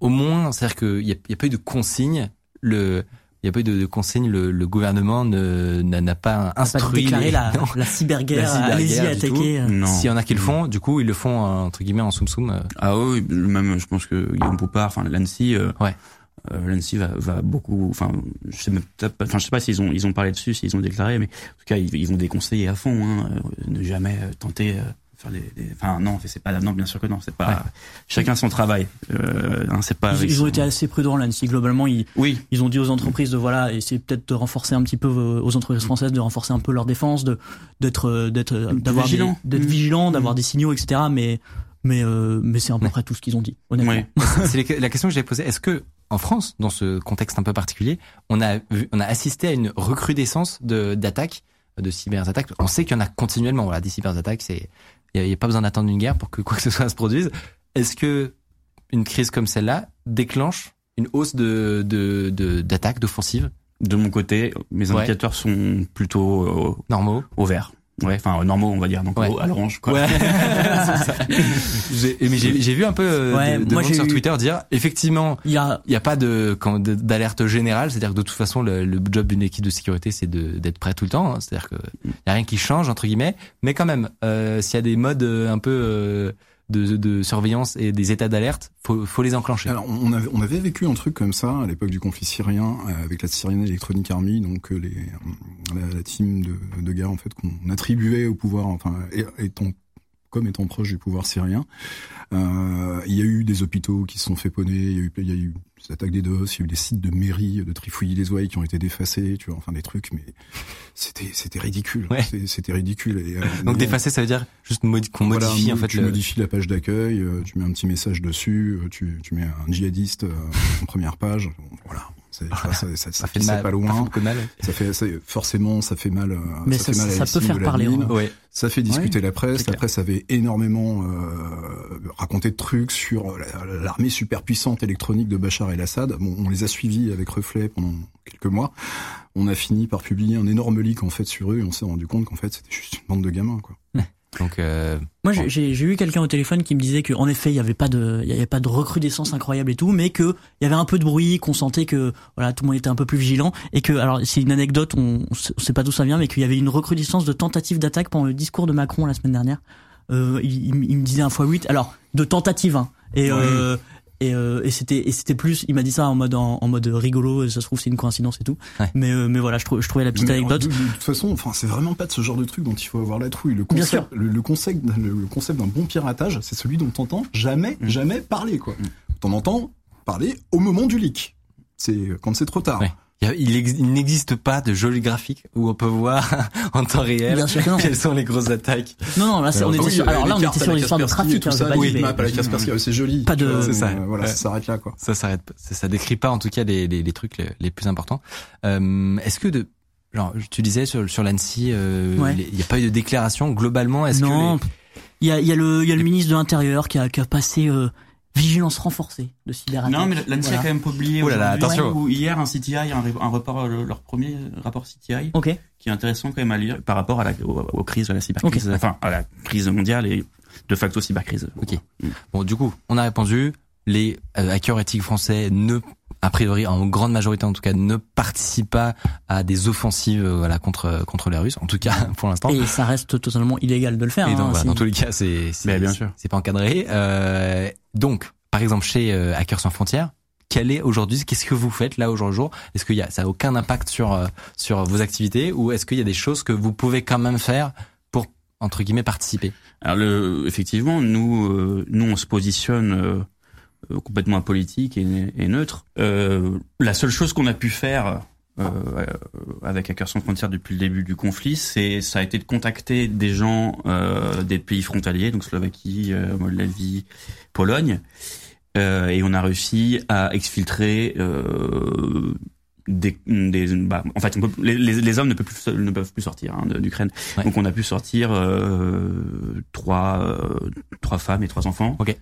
au moins, c'est-à-dire que il y a pas eu de consigne, le gouvernement n'a pas instruit, n'a pas déclaré la cyberguerre, allez-y attaquer. S'il y en a qui le font, du coup ils le font entre guillemets en soum-soum. Ah oui, même je pense que Guillaume Poupard, l'ANSSI, l'ANSSI va beaucoup, je sais pas s'ils ont parlé dessus, s'ils ont déclaré, mais en tout cas ils vont déconseiller à fond, ne jamais tenter. Bien sûr que non, c'est pas. Ouais. Chacun son travail. C'est pas. Ils ont été assez prudents là. Globalement, ils ont dit aux entreprises de essayer peut-être de renforcer un petit peu aux entreprises françaises de renforcer un peu leur défense, d'être vigilant, d'avoir des signaux, etc. Mais c'est à peu près tout ce qu'ils ont dit. Honnêtement. Ouais. C'est la question que j'avais posée. Est-ce que en France, dans ce contexte un peu particulier, on a assisté à une recrudescence d'attaques, de cyberattaques? On sait qu'il y en a continuellement. Voilà, des cyberattaques, c'est. Il n'y a pas besoin d'attendre une guerre pour que quoi que ce soit se produise. Est-ce que une crise comme celle-là déclenche une hausse d'attaques, d'offensives? De mon côté, mes indicateurs sont plutôt normaux, au vert. Ouais, normaux, on va dire, donc à l'orange, quoi. Ouais. j'ai vu un peu de monde sur Twitter dire, effectivement, il y a pas d'alerte générale, c'est-à-dire que de toute façon, le job d'une équipe de sécurité, c'est d'être prêt tout le temps, hein, c'est-à-dire que y a rien qui change, entre guillemets, mais quand même, s'il y a des modes un peu, de surveillance et des états d'alerte, faut les enclencher. Alors on avait vécu un truc comme ça à l'époque du conflit syrien avec la Syrian Electronic Army, donc la team de gars en fait qu'on attribuait au pouvoir, étant proche du pouvoir syrien. Il y a eu des hôpitaux qui se sont fait pôner, il y a eu des attaques des DOS, il y a eu des sites de mairie, de Trifouilly-les-Ouailles qui ont été défacés, tu vois, des trucs, mais c'était ridicule. Ouais. C'était ridicule. Et, donc défacer, ça veut dire juste qu'on modifie, en fait. Tu modifies la page d'accueil, tu mets un petit message dessus, tu mets un djihadiste en première page, voilà. Ça fait mal, pas loin. Ça fait forcément mal. Mais ça peut faire parler. Ouais. Ça fait discuter la presse. La presse avait énormément raconté de trucs sur l'armée superpuissante électronique de Bachar el-Assad. Bon, on les a suivis avec Reflet pendant quelques mois. On a fini par publier un énorme leak en fait sur eux. Et on s'est rendu compte qu'en fait c'était juste une bande de gamins, quoi. Donc, moi, j'ai eu quelqu'un au téléphone qui me disait que, en effet, il y avait pas de recrudescence incroyable et tout, mais que il y avait un peu de bruit, qu'on sentait que, tout le monde était un peu plus vigilant, et que, alors, c'est une anecdote, on sait pas d'où ça vient, mais qu'il y avait une recrudescence de tentatives d'attaque pendant le discours de Macron la semaine dernière. Il me disait 1x8, alors, de tentatives, hein. Et c'était plus, il m'a dit ça en mode rigolo, ça se trouve c'est une coïncidence et tout. Ouais. Mais voilà, je trouvais la petite anecdote. De toute façon, c'est vraiment pas de ce genre de truc dont il faut avoir la trouille. Le concept d'un bon piratage, c'est celui dont t'entends jamais parler, quoi. T'en entends parler au moment du leak. C'est quand c'est trop tard. Ouais. Il n'existe pas de joli graphique où on peut voir en temps réel quelles sont les grosses attaques. Non, là, on était sur l'histoire de trafic. Pas la Kaspersky, c'est joli. Pas de... C'est ça. Voilà, ça s'arrête là, quoi. Ça s'arrête pas. Ça décrit pas, en tout cas, les trucs les plus importants. Est-ce que tu disais sur l'ANSSI, il n'y a pas eu de déclaration, globalement, que il y a le ministre de l'Intérieur qui a passé, vigilance renforcée de cyberattaque. Non, mais l'ANSSI a quand même publié hier un CTI, un report, leur premier rapport CTI, qui est intéressant quand même à lire par rapport à aux crises, à la cybercrise, à la crise mondiale et de facto cybercrise. Ok. Bon, du coup, on a répondu. Les hackers éthiques français a priori, en grande majorité en tout cas, ne participent pas à des offensives contre les Russes, en tout cas pour l'instant. Et ça reste totalement illégal de le faire. Et donc, dans tous les cas, c'est pas encadré. Donc, par exemple, chez Hacker sans frontières, quel est aujourd'hui, qu'est-ce que vous faites là au jour le jour? Est-ce qu'il y a, ça a aucun impact sur vos activités, ou est-ce qu'il y a des choses que vous pouvez quand même faire pour, entre guillemets, participer? Alors effectivement, nous on se positionne complètement apolitique et neutre. La seule chose qu'on a pu faire avec Hacker sans frontières depuis le début du conflit, ça a été de contacter des gens des pays frontaliers, donc Slovaquie, Moldavie, Pologne, et on a réussi à exfiltrer en fait, les hommes ne peuvent plus sortir d'Ukraine, ouais. Donc on a pu sortir trois femmes et 3 enfants. Ok.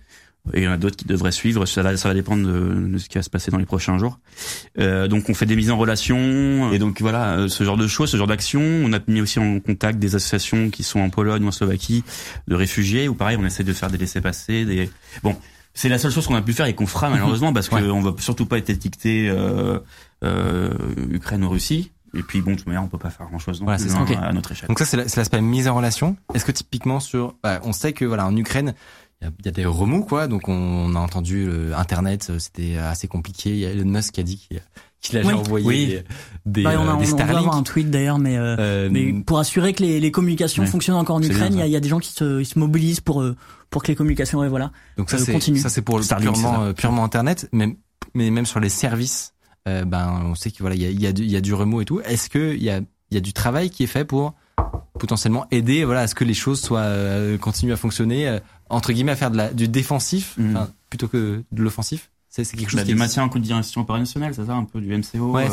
Et il y en a d'autres qui devraient suivre. Ça va dépendre de ce qui va se passer dans les prochains jours. Donc on fait des mises en relation, et donc voilà, ce genre de choses, ce genre d'actions. On a mis aussi en contact des associations qui sont en Pologne ou en Slovaquie de réfugiés, ou pareil, on essaie de faire des laissez-passer. Bon, c'est la seule chose qu'on a pu faire et qu'on fera malheureusement, parce ouais. qu'on va surtout pas être étiqueté Ukraine ou Russie. Et puis bon, de toute manière, on peut pas faire grand-chose okay. à notre échelle. Donc ça, c'est l'aspect mise en relation. Est-ce que typiquement on sait que en Ukraine, il y a des remous, quoi. Donc on a entendu Internet, c'était assez compliqué. Il y a Elon Musk qui a dit qu'il allait envoyer des Starlink. On va avoir un tweet d'ailleurs, mais pour assurer que les communications fonctionnent encore en Ukraine, il y a des gens qui se mobilisent pour que les communications, voilà. Donc ça c'est pour Starlink, purement Internet, mais même sur les services, on sait que il y a du remous et tout. Est-ce que il y a du travail qui est fait pour potentiellement aider à ce que les choses continuent à fonctionner, entre guillemets, à faire du défensif plutôt que de l'offensif? C'est quelque chose qui du maintien en coordination opérationnelle, c'est ça un peu, du MCO? Ouais.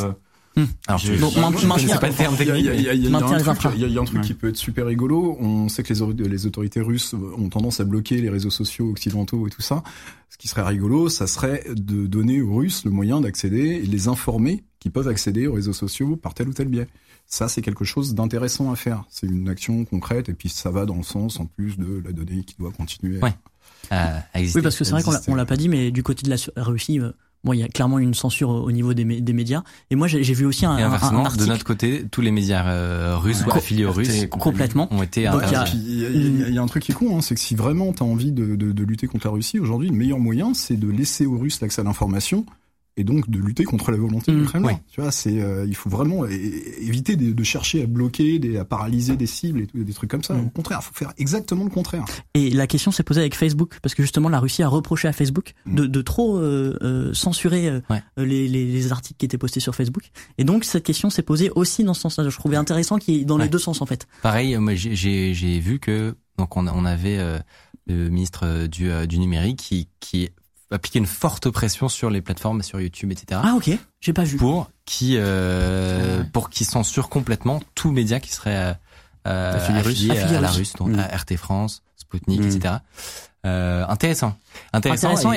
Alors il y a un truc qui peut être super rigolo. On sait que les autorités russes ont tendance à bloquer les réseaux sociaux occidentaux et tout ça. Ce qui serait rigolo, ça serait de donner aux Russes le moyen d'accéder et les informer qu'ils peuvent accéder aux réseaux sociaux par tel ou tel biais. Ça, c'est quelque chose d'intéressant à faire. C'est une action concrète, et puis ça va dans le sens, en plus, de la donnée qui doit continuer à exister. Oui, parce que c'est vrai qu'on l'a pas dit, mais du côté de la Russie, il y a clairement une censure au niveau des médias. Et moi, j'ai vu aussi un article. De notre côté, tous les médias russes ou affiliés aux Russes complètement ont été interdits. Il y a un truc qui est con, c'est que si vraiment t'as envie de lutter contre la Russie aujourd'hui, le meilleur moyen, c'est de laisser aux Russes l'accès à l'information, et donc de lutter contre la volonté du Kremlin. Oui. Tu vois, il faut vraiment éviter de chercher à bloquer, à paralyser des cibles et tout, des trucs comme ça. Au contraire, il faut faire exactement le contraire. Et la question s'est posée avec Facebook, parce que justement la Russie a reproché à Facebook de trop censurer les articles qui étaient postés sur Facebook. Et donc cette question s'est posée aussi dans ce sens-là. Je trouvais intéressant qu'il y ait dans les deux sens, en fait. Pareil, moi j'ai vu que donc on avait le ministre du numérique qui appliquer une forte pression sur les plateformes, sur YouTube, etc. Ah ok, j'ai pas vu. Pour qu'ils censurent complètement tout média qui serait affilié à la Russe, donc à RT France, Sputnik, etc. Intéressant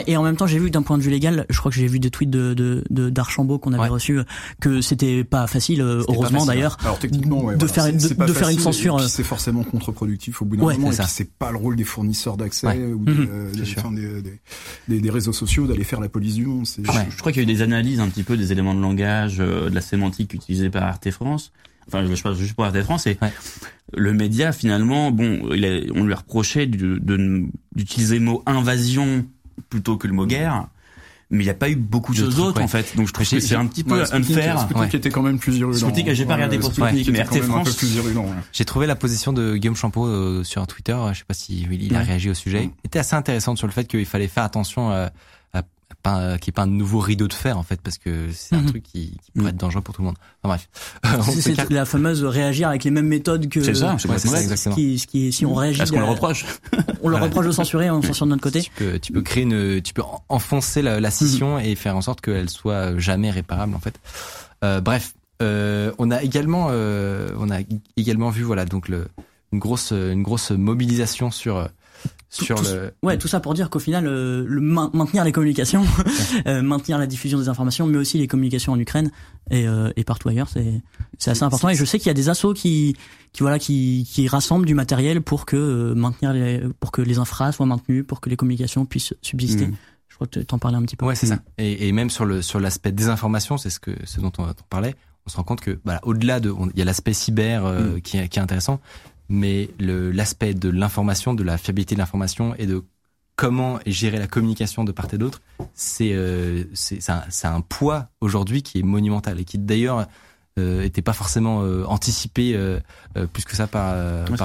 et en même temps, j'ai vu que d'un point de vue légal, je crois que j'ai vu des tweets d'Archambault qu'on avait reçus, que c'était pas facile, heureusement d'ailleurs. Alors techniquement, faire une censure, et puis c'est forcément contre-productif au bout d'un moment, et puis c'est pas le rôle des fournisseurs d'accès ou des réseaux sociaux d'aller faire la police du monde. Je crois qu'il y a eu des analyses un petit peu des éléments de langage, de la sémantique utilisée par RT France. Enfin, je parle juste pour RT France, et le média, finalement, on lui a reproché d'utiliser le mot invasion plutôt que le mot guerre, mais il n'y a pas eu beaucoup de choses d'autres, en fait. Donc je trouve que c'est un petit peu unfair. Sputnik était quand même plus virulent. Sputnik, j'ai pas regardé pour Sputnik, mais RT France, plus virulent. J'ai trouvé la position de Guillaume Champeau sur Twitter, je sais pas si il a réagi au sujet, était assez intéressante sur le fait qu'il fallait faire attention qu'il n'y ait pas un nouveau rideau de fer, en fait, parce que c'est un truc qui pourrait être dangereux pour tout le monde. Enfin bref. C'est la fameuse réagir avec les mêmes méthodes que... C'est ça, exactement. Si on réagit... Est-ce qu'on le reproche? On le reproche de censurer, on censure de notre côté. Tu peux créer tu peux enfoncer la scission et faire en sorte qu'elle soit jamais réparable, en fait. Bref. On a également vu, donc une grosse mobilisation tout ça pour dire qu'au final, maintenir les communications, maintenir la diffusion des informations, mais aussi les communications en Ukraine et partout ailleurs, c'est assez important. Et je sais qu'il y a des assos qui rassemblent du matériel pour que pour que les infras soient maintenues, pour que les communications puissent subsister. Je crois que t'en parlais un petit peu. Ouais, c'est ça. Et même sur l'aspect des informations, c'est ce dont on parlait. On se rend compte que au-delà il y a l'aspect cyber qui est intéressant. Mais l'aspect de l'information, de la fiabilité de l'information et de comment gérer la communication de part et d'autre, c'est un poids aujourd'hui qui est monumental et qui d'ailleurs était pas forcément anticipé plus que ça par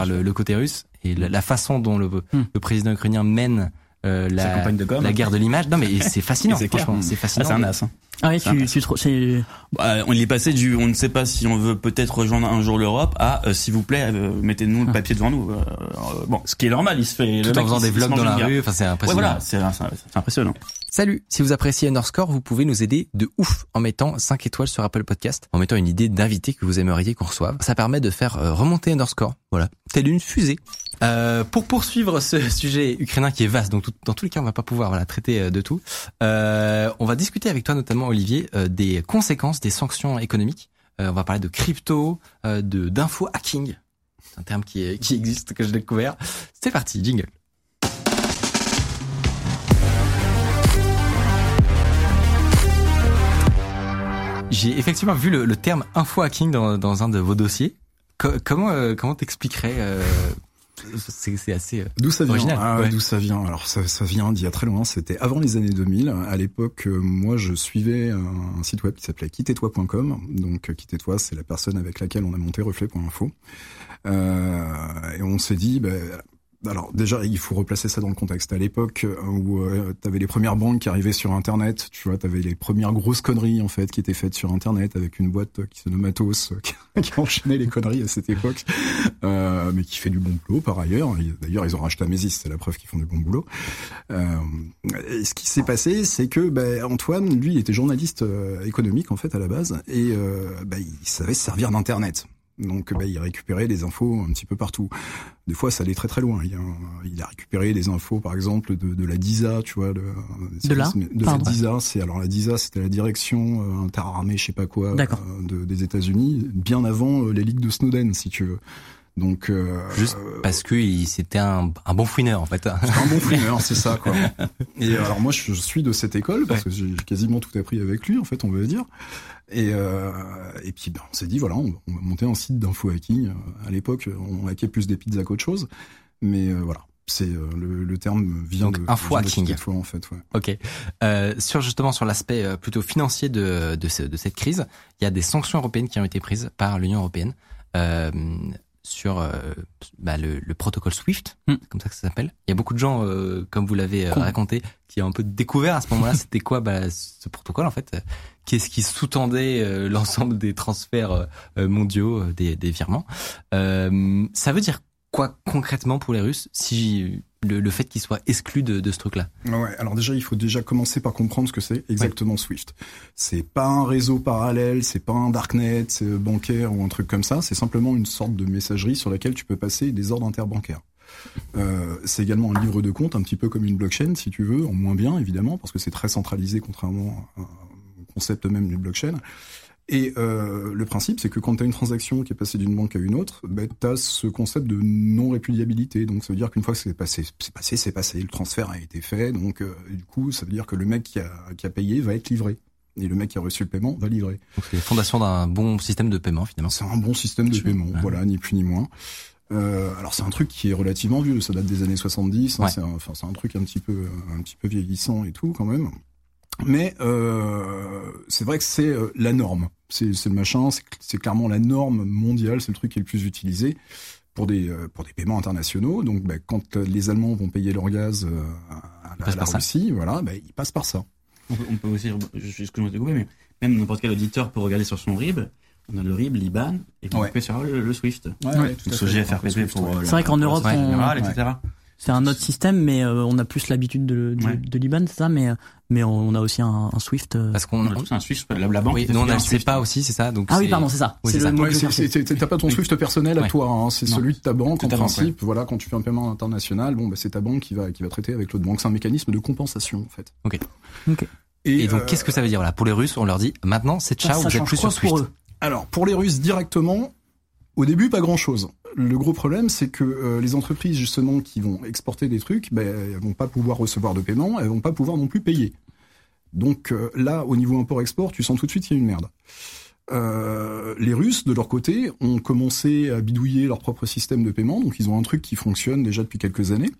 le côté russe. Et la façon dont le président ukrainien mène la campagne de com, la guerre de l'image. Non mais c'est fascinant, c'est franchement, c'est fascinant. Ah, c'est un as. Hein. Ah oui, on est passé du on ne sait pas si on veut peut-être rejoindre un jour l'Europe à s'il vous plaît mettez-nous le papier devant nous. Bon, ce qui est normal, il se fait tout le en faisant des vlogs dans la rue, enfin c'est impressionnant. Ouais, voilà, c'est impressionnant. Salut, si vous appréciez Underscore, vous pouvez nous aider de ouf en mettant 5 étoiles sur Apple Podcast, en mettant une idée d'invité que vous aimeriez qu'on reçoive. Ça permet de faire remonter Underscore, voilà, telle une fusée. Pour poursuivre ce sujet ukrainien qui est vaste, donc dans tous les cas on va pas pouvoir traiter de tout, on va discuter avec toi notamment Olivier des conséquences des sanctions économiques, on va parler de crypto, d'info hacking, c'est un terme qui existe, que j'ai découvert. C'est parti, jingle. J'ai effectivement vu le terme info hacking dans un de vos dossiers. Comment t'expliquerais c'est assez d'où ça vient original, ouais. D'où ça vient? Alors ça vient d'il y a très longtemps, c'était avant les années 2000. À l'époque, moi je suivais un site web qui s'appelait quittetoi.com. Donc quittetoi, c'est la personne avec laquelle on a monté reflet.info. Et on s'est dit alors déjà, il faut replacer ça dans le contexte. À l'époque où t'avais les premières banques qui arrivaient sur Internet, tu vois, t'avais les premières grosses conneries en fait qui étaient faites sur Internet avec une boîte qui se nomme Atos qui enchaînait les conneries à cette époque, mais qui fait du bon boulot par ailleurs. D'ailleurs, ils ont racheté Amesis, c'est la preuve qu'ils font du bon boulot. Et ce qui s'est passé, c'est que Antoine, lui, il était journaliste économique en fait à la base, et il savait se servir d'Internet. Donc il récupérait des infos un petit peu partout. Des fois ça allait très très loin. Il a récupéré des infos par exemple de la DISA, tu vois, la DISA, c'est alors la DISA c'était la direction interarmée je sais pas quoi des États-Unis bien avant les leaks de Snowden si tu veux. Donc juste parce que c'était un bon fouineur en fait. Un bon fouineur, c'est ça quoi. Et alors moi je suis de cette école parce que j'ai quasiment tout appris avec lui en fait, on va dire. Et puis on s'est dit voilà, on va monter un site d'info hacking. À l'époque, on hackait plus des pizzas qu'autre chose, mais voilà. C'est le terme vient donc, info hacking en fait. Ouais. Ok. Sur l'aspect plutôt financier de cette crise, il y a des sanctions européennes qui ont été prises par l'Union européenne. Sur le protocole SWIFT, c'est comme ça que ça s'appelle. Il y a beaucoup de gens, comme vous l'avez raconté, qui ont un peu découvert à ce moment-là, c'était quoi ce protocole en fait. Qu'est-ce qui sous-tendait l'ensemble des transferts mondiaux, des virements. Ça veut dire quoi concrètement pour les Russes si le fait qu'ils soient exclus de ce truc-là? Ouais, alors déjà, il faut déjà commencer par comprendre ce que c'est exactement Swift. C'est pas un réseau parallèle, c'est pas un darknet, c'est bancaire ou un truc comme ça, c'est simplement une sorte de messagerie sur laquelle tu peux passer des ordres interbancaires. C'est également un livre de compte, un petit peu comme une blockchain, si tu veux, en moins bien, évidemment, parce que c'est très centralisé, contrairement au concept même d'une blockchain. Et le principe, c'est que quand t'as une transaction qui est passée d'une banque à une autre, t'as ce concept de non-répudiabilité. Donc ça veut dire qu'une fois que c'est passé, le transfert a été fait. Donc du coup, ça veut dire que le mec qui a payé va être livré. Et le mec qui a reçu le paiement va livrer. Donc c'est la fondation d'un bon système de paiement finalement. C'est un bon système de paiement, voilà, ni plus ni moins. Alors c'est un truc qui est relativement vieux, ça date des années 70. Hein, c'est un truc un petit peu vieillissant et tout quand même. Mais c'est vrai que c'est la norme, c'est le machin, c'est clairement la norme mondiale, c'est le truc qui est le plus utilisé pour des paiements internationaux. Donc quand les Allemands vont payer leur gaz à la Russie, voilà, ils passent par ça. On peut aussi, excuse-moi de couper, mais même n'importe quel auditeur peut regarder sur son RIB. On a le RIB, l'IBAN, et puis on sur le SWIFT. Tout à fait. GFRPP pour c'est vrai qu'en Europe, etc. C'est un autre système, mais on a plus l'habitude de l'IBAN, c'est ça, mais on a aussi un SWIFT. Parce qu'on a tous un SWIFT, la banque. Oui, non, on ne le sait pas aussi, c'est ça. Donc c'est ça. Oui, c'est ça. T'as pas ton SWIFT personnel à toi, hein, c'est celui de ta banque en principe. Ouais. Voilà, quand tu fais un paiement international, c'est ta banque qui va traiter avec l'autre banque. C'est un mécanisme de compensation en fait. Ok. Et donc qu'est-ce que ça veut dire là pour les Russes? On leur dit maintenant c'est ciao, vous êtes plus sur SWIFT. Alors pour les Russes directement. Au début, pas grand-chose. Le gros problème, c'est que les entreprises justement qui vont exporter des trucs, elles vont pas pouvoir recevoir de paiement, elles vont pas pouvoir non plus payer. Donc là, au niveau import-export, tu sens tout de suite qu'il y a une merde. Les Russes, de leur côté, ont commencé à bidouiller leur propre système de paiement, donc ils ont un truc qui fonctionne déjà depuis quelques années.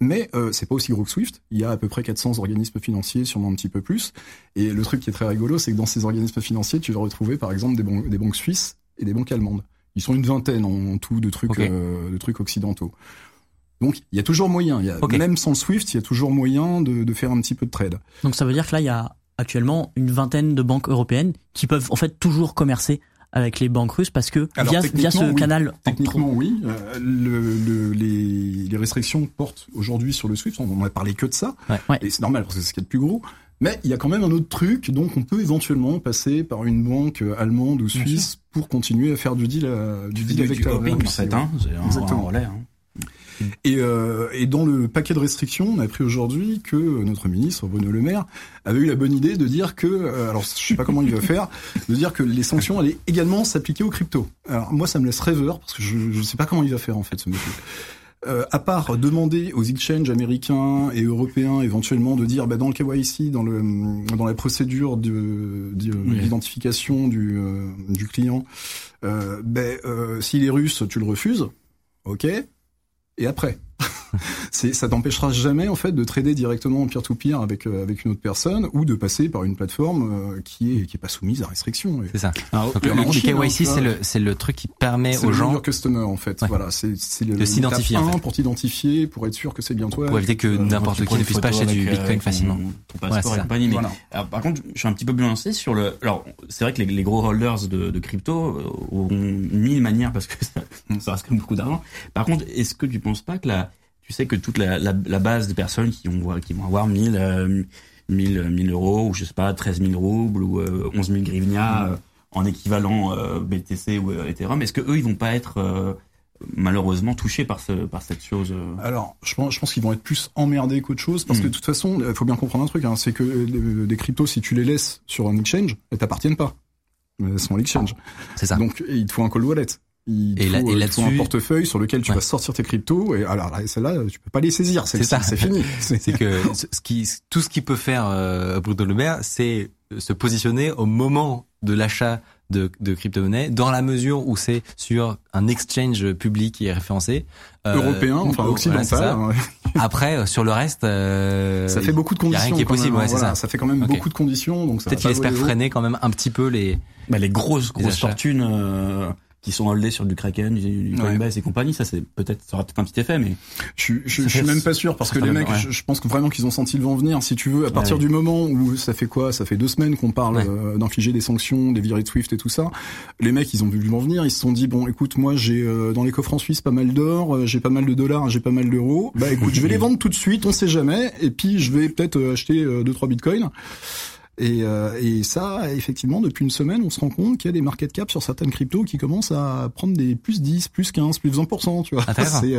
Mais c'est pas aussi gros que SWIFT. Il y a à peu près 400 organismes financiers, sûrement un petit peu plus. Et le truc qui est très rigolo, c'est que dans ces organismes financiers, tu vas retrouver par exemple des banques suisses et des banques allemandes. Ils sont une vingtaine en tout de trucs, okay, de trucs occidentaux. Donc il y a toujours moyen. Y a, okay. Même sans SWIFT, il y a toujours moyen de faire un petit peu de trade. Donc ça veut dire que là, il y a actuellement une vingtaine de banques européennes qui peuvent en fait toujours commercer avec les banques russes parce que alors, via ce oui, canal. Techniquement, oui. Les restrictions portent aujourd'hui sur le SWIFT. On n'a parlé que de ça. Ouais, ouais. Et c'est normal parce que c'est ce qu'il y a de plus gros. Mais il y a quand même un autre truc, donc on peut éventuellement passer par une banque allemande ou suisse pour continuer à faire du deal avec la banque. Exactement. Relais, hein. Et dans le paquet de restrictions, on a appris aujourd'hui que notre ministre Bruno Le Maire avait eu la bonne idée de dire que, alors je sais pas comment il va faire, de dire que les sanctions allaient également s'appliquer aux cryptos. Alors moi ça me laisse rêveur parce que je sais pas comment il va faire en fait ce monsieur. À part demander aux exchanges américains et européens éventuellement de dire bah dans le KYC, dans la procédure d'identification du client, si les Russes tu le refuses, ok. Et après, ça t'empêchera jamais en fait de trader directement en peer-to-peer avec une autre personne ou de passer par une plateforme qui est pas soumise à restriction. C'est ça. Alors, donc le KYC c'est le truc qui permet aux gens. C'est le customer en fait. Ouais. Voilà, c'est le s'identifier en fait. Pour t'identifier, pour être sûr que c'est bien toi. Pour éviter que n'importe qui ne puisse pas acheter du Bitcoin facilement. Ton passeport et compagnie. Voilà. Alors, par contre, je suis un petit peu plus lancé sur le. Alors c'est vrai que les gros holders de crypto ont mille manières parce que ça reste quand même beaucoup d'argent. Par contre, est-ce que tu penses pas que tu sais que toute la base de personnes qui vont avoir 1000 euros ou je sais pas 13 000 roubles ou 11 000 grivnia en équivalent BTC ou Ethereum, est-ce que eux ils vont pas être malheureusement touchés par cette chose? Alors je pense qu'ils vont être plus emmerdés qu'autre chose parce que de toute façon il faut bien comprendre un truc hein, c'est que des cryptos si tu les laisses sur un exchange elles t'appartiennent pas, elles sont à l'exchange. C'est ça. Donc il te faut un cold wallet. Il faut un portefeuille sur lequel tu vas sortir tes cryptos et alors celle-là tu peux pas les saisir, c'est fini. C'est que tout ce qui peut faire Bruno Le Maire, c'est se positionner au moment de l'achat de crypto-monnaie dans la mesure où c'est sur un exchange public qui est référencé européen, enfin occidental. Voilà, après sur le reste ça fait beaucoup de conditions. Il y a rien qui est possible, ouais, voilà, c'est ça. Ça fait quand même beaucoup de conditions donc ça peut-être qu'il espère freiner quand même un petit peu les grosses fortunes qui sont holdés sur du Kraken, du Coinbase et compagnie, ça aura peut-être un petit effet, mais je suis même pas sûr parce que les mecs, je pense que vraiment qu'ils ont senti le vent venir. Si tu veux, à partir du moment où ça fait 2 semaines qu'on parle d'infliger des sanctions, des virées de SWIFT et tout ça, les mecs ils ont vu le vent venir, ils se sont dit bon écoute moi j'ai dans les coffres en Suisse pas mal d'or, j'ai pas mal de dollars, j'ai pas mal d'euros, bah écoute je vais les vendre tout de suite, on sait jamais, et puis je vais peut-être acheter 2-3 bitcoins. Et ça, effectivement, depuis une semaine, on se rend compte qu'il y a des market caps sur certaines cryptos qui commencent à prendre des plus 10, plus 15, plus 20%, tu vois. C'est,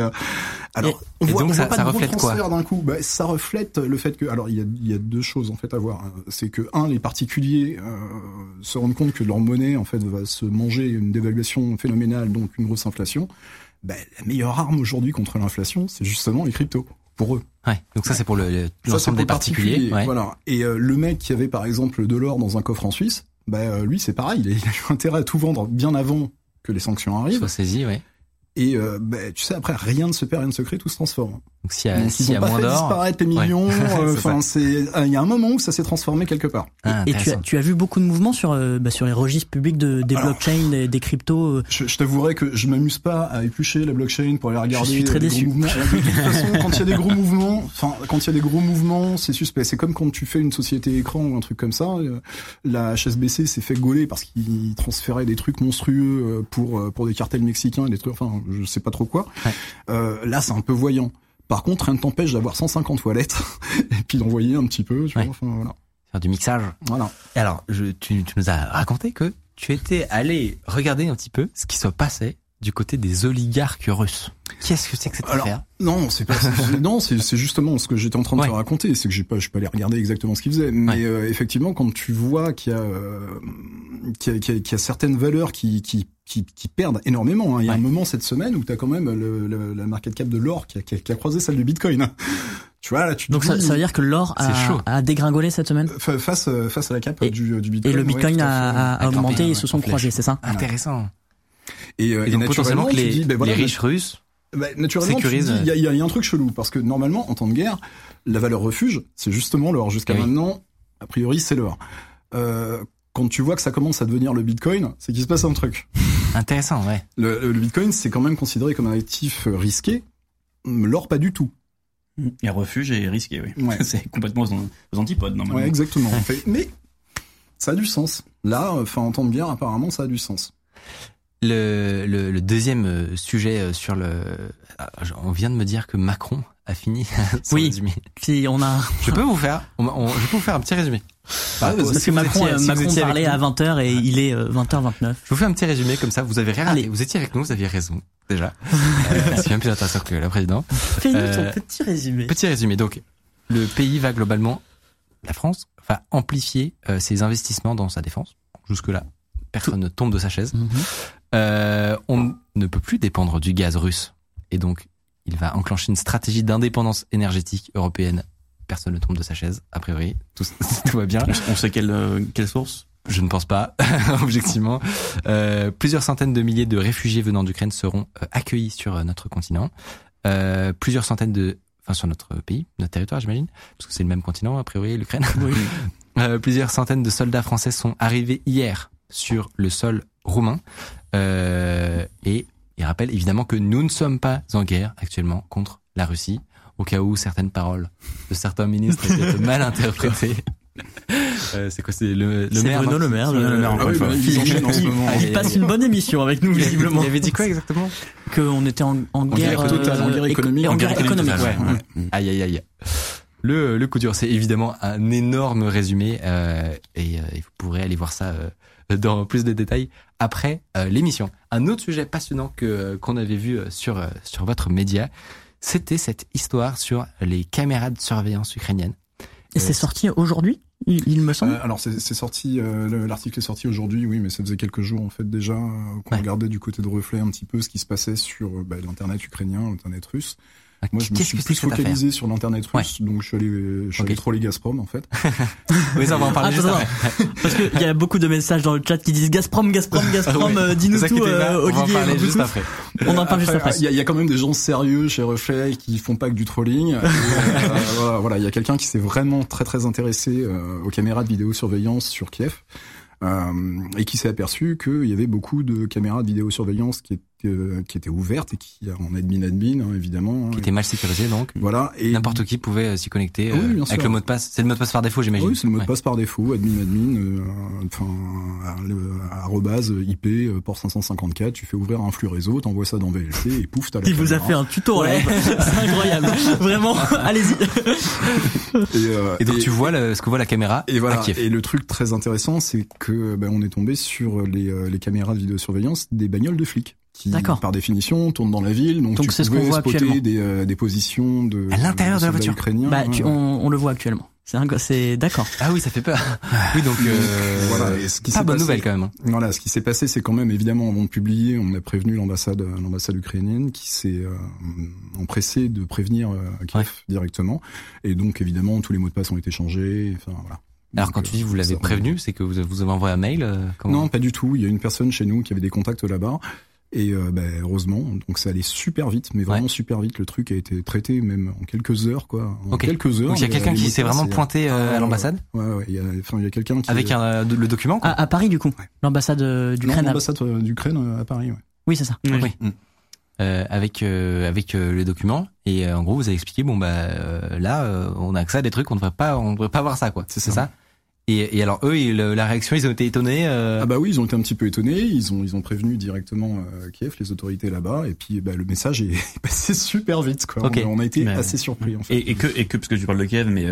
alors, on voit pas de gros transferts d'un coup. Bah, ça reflète le fait que, alors, il y a deux choses, en fait, à voir. C'est que, les particuliers, se rendent compte que leur monnaie, en fait, va se manger une dévaluation phénoménale, donc une grosse inflation. Bah, la meilleure arme aujourd'hui contre l'inflation, c'est justement les cryptos. Pour eux. Ouais. Donc ça c'est pour l'ensemble des particuliers. Ouais. Voilà. Et le mec qui avait par exemple de l'or dans un coffre en Suisse, lui c'est pareil, il a eu intérêt à tout vendre bien avant que les sanctions arrivent. Soit saisi, ouais. Et tu sais après rien ne se perd, rien ne se crée, tout se transforme. Donc s'il y a moins d'or, ils ont pas fait disparaître les millions. Enfin il y a un moment où ça s'est transformé quelque part. Ah, et tu as vu beaucoup de mouvements sur les registres publics des blockchains, des cryptos. Je t'avouerai que je m'amuse pas à éplucher la blockchain pour aller regarder. Je suis très déçu. De toute façon, quand il y a des gros mouvements, c'est suspect. C'est comme quand tu fais une société écran ou un truc comme ça. La HSBC s'est fait gauler parce qu'ils transféraient des trucs monstrueux pour des cartels mexicains et des trucs. Enfin je sais pas trop quoi. Ouais. Là c'est un peu voyant. Par contre, rien ne t'empêche d'avoir 150 wallets et puis d'envoyer un petit peu, tu vois, enfin, voilà. Faire du mixage. Voilà. Et alors, tu nous as raconté que tu étais allé regarder un petit peu ce qui se passait du côté des oligarques russes. Qu'est-ce que c'est que cette affaire? Non, c'est justement ce que j'étais en train de te raconter, c'est que je suis pas allé regarder exactement ce qu'ils faisaient, mais effectivement, quand tu vois qu'il y a certaines valeurs qui perdent énormément. Il y a un moment cette semaine où t'as quand même la market cap de l'or qui a croisé celle du Bitcoin. Tu vois, là, donc ça veut dire que l'or a dégringolé cette semaine face à la cap du Bitcoin. Et le Bitcoin a augmenté et se sont croisés, c'est ça? Intéressant. Et donc potentiellement que les riches russes Bah, naturellement, il y a un truc chelou, parce que normalement, en temps de guerre, la valeur refuge, c'est justement l'or. Jusqu'à maintenant, a priori, c'est l'or. Quand tu vois que ça commence à devenir le Bitcoin, c'est qu'il se passe un truc. Intéressant, ouais. Le Bitcoin, c'est quand même considéré comme un actif risqué, l'or pas du tout. Et refuge et risqué, oui. Ouais. C'est complètement aux antipodes, normalement. Ouais, exactement. En fait. Mais ça a du sens. Là, enfin, en temps de guerre, apparemment, ça a du sens. Le deuxième sujet sur le... On vient de me dire que Macron a fini son résumé. Oui, on a... Je peux vous faire un petit résumé. Parce que Macron parlait à 20h et il est 20h29. Je vous fais un petit résumé comme ça, vous avez rien. Allez. Vous étiez avec nous, vous aviez raison, déjà. C'est bien plus intéressant que le président. Fais-nous ton petit résumé. Petit résumé, donc, le pays va globalement... La France va amplifier ses investissements dans sa défense. Jusque-là, personne ne tombe de sa chaise. On ne peut plus dépendre du gaz russe. Et donc, il va enclencher une stratégie d'indépendance énergétique européenne. Personne ne tombe de sa chaise, a priori. Tout va bien. On sait quelle source ? Je ne pense pas, objectivement. Plusieurs centaines de milliers de réfugiés venant d'Ukraine seront accueillis sur notre continent. Plusieurs centaines de... Enfin, sur notre pays, notre territoire, j'imagine. Parce que c'est le même continent, a priori, l'Ukraine. Oui. Plusieurs centaines de soldats français sont arrivés hier sur le sol roumain. Et il rappelle évidemment que nous ne sommes pas en guerre actuellement contre la Russie, au cas où certaines paroles de certains ministres étaient mal interprétées. C'est quoi, c'est le maire, Bruno Le Maire, il passe une bonne émission avec nous, visiblement. Il avait dit quoi exactement ? Qu'on était en guerre économique. En guerre économique, ouais. Aïe. Le coup dur, c'est évidemment un énorme résumé, et vous pourrez aller voir ça dans plus de détails après l'émission. Un autre sujet passionnant qu'on avait vu sur votre média, c'était cette histoire sur les caméras de surveillance ukrainiennes. Et c'est sorti aujourd'hui, il me semble. Alors c'est sorti, l'article est sorti aujourd'hui, oui, mais ça faisait quelques jours en fait déjà qu'on regardait du côté de Reflet un petit peu ce qui se passait sur l'internet ukrainien, l'internet russe. Moi, je me suis plus focalisé sur l'internet russe, donc je suis allé troller Gazprom, en fait. Oui, ça, on va en parler juste après. Parce qu'il y a beaucoup de messages dans le chat qui disent Gazprom, dis-nous tout, Olivier. On va en parler juste après. On en parle juste après. Il y a quand même des gens sérieux chez Reflet qui font pas que du trolling. Voilà, il y a quelqu'un qui s'est vraiment très très intéressé aux caméras de vidéosurveillance sur Kiev. Et qui s'est aperçu qu'il y avait beaucoup de caméras de vidéosurveillance qui étaient ouvertes et qui en admin évidemment qui étaient mal sécurisées, donc voilà, et n'importe qui pouvait s'y connecter avec le mot de passe. C'est le mot de passe par défaut, j'imagine. Oui, c'est le mot de passe par défaut, admin, enfin arrobase IP port 554, tu fais ouvrir un flux réseau, t'envoies ça dans VLC et pouf, t'as la caméra. Il vous a fait un tuto, ouais. C'est incroyable. Vraiment, allez-y. Et donc tu vois ce que voit la caméra. Et voilà, et le truc très intéressant, c'est que on est tombé sur les caméras de vidéosurveillance des bagnoles de flics qui, par définition, tournent dans la ville. Donc c'est ce qu'on voit actuellement. Des positions à l'intérieur de la voiture. On le voit actuellement. C'est d'accord. Ah oui, ça fait peur. Oui, donc voilà. Pas bonne nouvelle quand même. Voilà, ce qui s'est passé, c'est quand même évidemment avant de publier, on a prévenu l'ambassade ukrainienne qui s'est empressée de prévenir Kiev directement. Et donc évidemment, tous les mots de passe ont été changés. Enfin voilà. Alors quand tu dis vous l'avez prévenu, c'est que vous avez envoyé un mail Non, pas du tout. Il y a une personne chez nous qui avait des contacts là-bas. Et heureusement, donc ça allait super vite, mais vraiment super vite. Le truc a été traité même en quelques heures, quoi. Quelques heures. Donc il y a quelqu'un qui s'est vraiment pointé à l'ambassade. Ouais. Il y a quelqu'un qui avec le document, quoi. À Paris du coup. Ouais. L'ambassade d'Ukraine. L'ambassade d'Ukraine à Paris. Ouais. Oui, c'est ça. Oui. Avec le document et en gros vous avez expliqué on a accès à des trucs, on devrait pas voir ça, quoi. C'est ça. Et alors eux, la réaction, ils ont été étonnés. Ah bah oui, ils ont été un petit peu étonnés. Ils ont prévenu directement Kiev, les autorités là-bas. Et puis le message est passé super vite, quoi. Okay. On a été assez surpris en fait. Et que parce que tu parles de Kiev, mais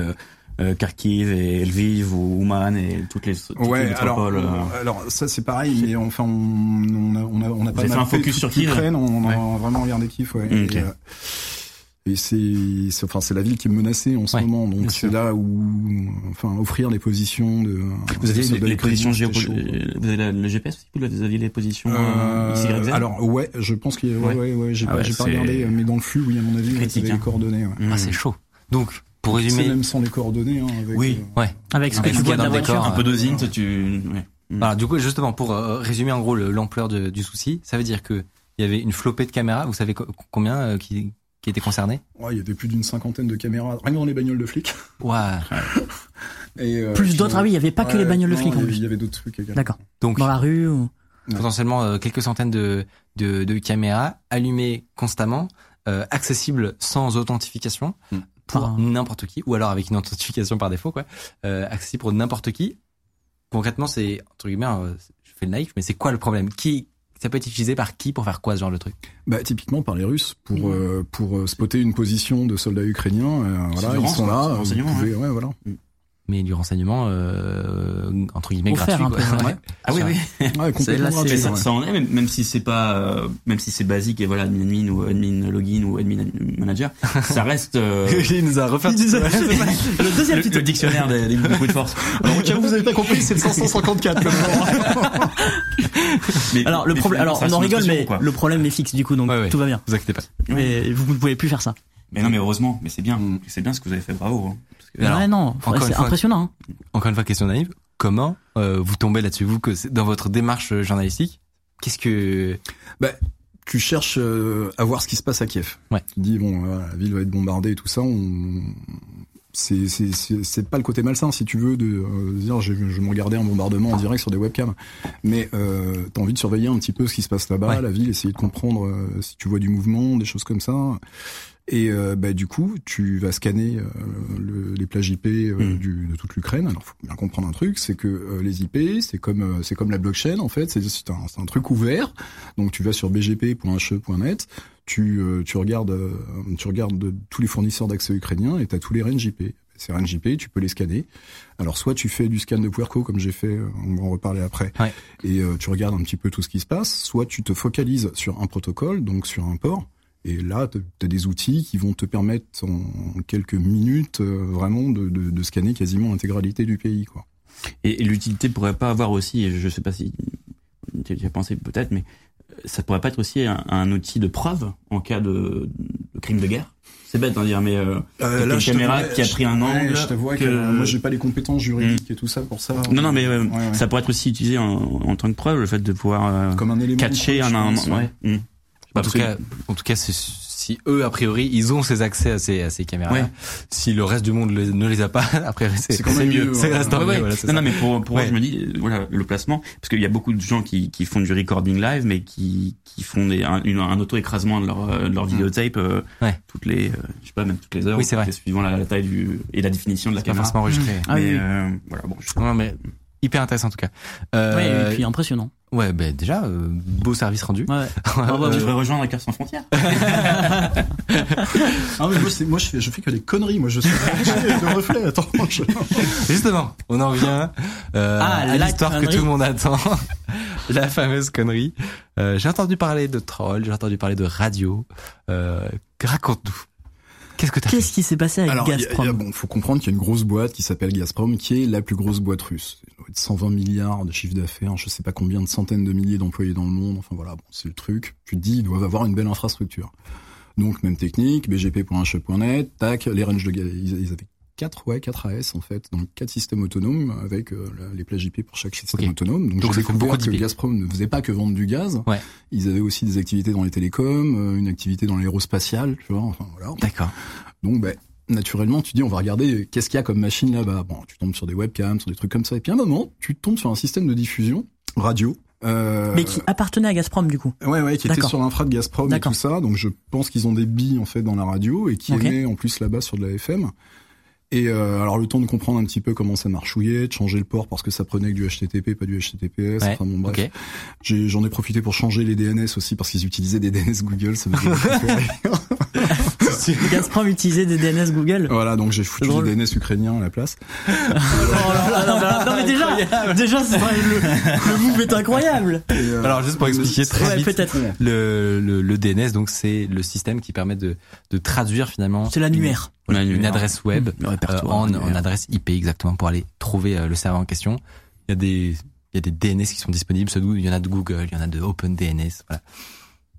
Kharkiv et Lviv ou Ouman et toutes les métropoles. Alors ça c'est pareil, mais enfin on a pas mal fait un focus sur Kiev. Ukraine, on a vraiment regardé Kiev. Ouais. Okay. Et c'est la ville qui est menacée en ce moment, donc c'est là où offrir les positions de... Vous aviez les positions vous avez le GPS, vous aviez les positions XYZ. Alors je pense que j'ai pas regardé, mais dans le flux, oui, à mon avis, critique, les coordonnées. Ouais. Ah, c'est chaud. Donc pour résumer, c'est même sans les coordonnées, avec ce que tu vois dans la voiture, un peu d'osint, tu. Du coup, justement, pour résumer en gros l'ampleur du souci, ça veut dire que Il y avait une flopée de caméras. Vous savez combien qui étaient concernés? Ouais, il y avait plus d'une cinquantaine de caméras, rien dans les bagnoles de flics. Waouh. Et plus d'autres, ah oui, il y avait pas que les bagnoles de flics en plus. Il y avait d'autres trucs également. D'accord. Donc dans la rue ou... potentiellement quelques centaines de caméras allumées constamment, accessibles sans authentification pour n'importe qui, ou alors avec une authentification par défaut, quoi, accessible pour n'importe qui. Concrètement, c'est entre guillemets, je fais le naïf, mais c'est quoi le problème? Qui ça peut être utilisé par qui pour faire quoi, ce genre de truc? Bah typiquement par les Russes pour spotter une position de soldats ukrainiens. Voilà, ils sont là. Ouais, voilà. Mais du renseignement entre guillemets gratuit, quoi. Ouais. Ah oui, oui. Ouais, complètement gratuit. Mais ça en est, même si c'est pas, même si c'est basique et voilà, admin ou admin login ou admin manager, ça reste. Il nous a refait le deuxième petit dictionnaire des coups de force. Alors au cas où vous avez pas compris, c'est le 554. Alors le problème, alors on en rigole, mais le problème est fixe du coup, donc tout va bien. Vous inquiétez pas. Mais vous ne pouvez plus faire ça. Mais non, mais heureusement, mais c'est bien ce que vous avez fait, bravo. Alors, non, c'est impressionnant. Encore une fois, question naïve, comment vous tombez là-dessus, vous, que dans votre démarche journalistique, qu'est-ce que... Bah, tu cherches à voir ce qui se passe à Kiev. Ouais. Tu dis, bon, la ville va être bombardée et tout ça, c'est pas le côté malsain, si tu veux, de dire, je me regardais un bombardement en direct sur des webcams. Mais t'as envie de surveiller un petit peu ce qui se passe là-bas, la ville, essayer de comprendre si tu vois du mouvement, des choses comme ça... Et bah du coup, tu vas scanner les plages IP de toute l'Ukraine. Alors, faut bien comprendre un truc, c'est que les IP, c'est comme la blockchain en fait. C'est un truc ouvert. Donc, tu vas sur bgp.che.net, tu regardes tous les fournisseurs d'accès ukrainiens et t'as tous les range IP. Ces range IP, tu peux les scanner. Alors, soit tu fais du scan de Puerco comme j'ai fait, on va en reparler après, et tu regardes un petit peu tout ce qui se passe. Soit tu te focalises sur un protocole, donc sur un port. Et là, t'as des outils qui vont te permettre en quelques minutes vraiment de scanner quasiment l'intégralité du pays, quoi. Et l'utilité pourrait pas avoir aussi, et je sais pas si tu y as pensé peut-être, mais ça pourrait pas être aussi un outil de preuve en cas de crime de guerre? C'est bête, dire, mais une caméra qui a pris un angle. Je t'avoue que moi j'ai pas les compétences juridiques et tout ça pour ça. Non, mais ça pourrait être aussi utilisé en tant que preuve, le fait de pouvoir comme un élément catcher En tout cas, si eux, a priori, ils ont ces accès à ces caméras, si le reste du monde ne les a pas, a priori, c'est mieux. Mais pour eux, je me dis, voilà, le placement, parce qu'il y a beaucoup de gens qui font du recording live, mais qui font un auto-écrasement de leur vidéotape, toutes les, je sais pas, même toutes les heures, suivant la taille et la définition de la caméra. C'est pas forcément enregistré. Voilà, bon, hyper intéressant en tout cas. Et puis impressionnant. Ouais, ben déjà beau service rendu. Ouais. Je devrais rejoindre Hacker sans frontières. Non, mais moi je fais que des conneries, moi je suis le reflet. Attends. Justement, on en revient à l'histoire que tout le monde attend, la fameuse connerie. J'ai entendu parler de trolls, j'ai entendu parler de radio. Raconte-nous. Qu'est-ce qui s'est passé avec Gazprom? Bon, faut comprendre qu'il y a une grosse boîte qui s'appelle Gazprom, qui est la plus grosse boîte russe. 120 milliards de chiffre d'affaires, je sais pas combien de centaines de milliers d'employés dans le monde. Enfin voilà, bon, c'est le truc. Tu te dis, ils doivent avoir une belle infrastructure. Donc, même technique, bgp.che.net, tac, les ranges de gaz, ils avaient 4 AS en fait, donc 4 systèmes autonomes avec les plages IP pour chaque système autonome. Donc j'ai découvert que Gazprom ne faisait pas que vendre du gaz. Ouais. Ils avaient aussi des activités dans les télécoms, une activité dans l'aérospatiale, tu vois, enfin voilà. D'accord. Donc naturellement, tu dis on va regarder qu'est-ce qu'il y a comme machine là-bas. Bon, tu tombes sur des webcams, sur des trucs comme ça et puis à un moment, tu tombes sur un système de diffusion radio. Mais qui appartenait à Gazprom du coup. Ouais, qui était sur l'infra de Gazprom et tout ça. Donc je pense qu'ils ont des billes en fait dans la radio et qui émet en plus là-bas sur de la FM. Et alors le temps de comprendre un petit peu comment ça marchouillait, de changer le port parce que ça prenait que du HTTP, pas du HTTPS, enfin bon bref. Okay. J'en ai profité pour changer les DNS aussi parce qu'ils utilisaient des DNS Google, ça me fait rire. Gazprom utilisait des DNS Google. Voilà, donc j'ai foutu des DNS ukrainiens à la place. Non mais déjà le move est incroyable. Alors juste pour expliquer très vite, peut-être. Le DNS, donc c'est le système qui permet de traduire finalement. C'est l'annuaire. Une adresse web en adresse IP exactement pour aller trouver le serveur en question. Il y a des DNS qui sont disponibles. Il y en a de Google, il y en a de OpenDNS. Voilà.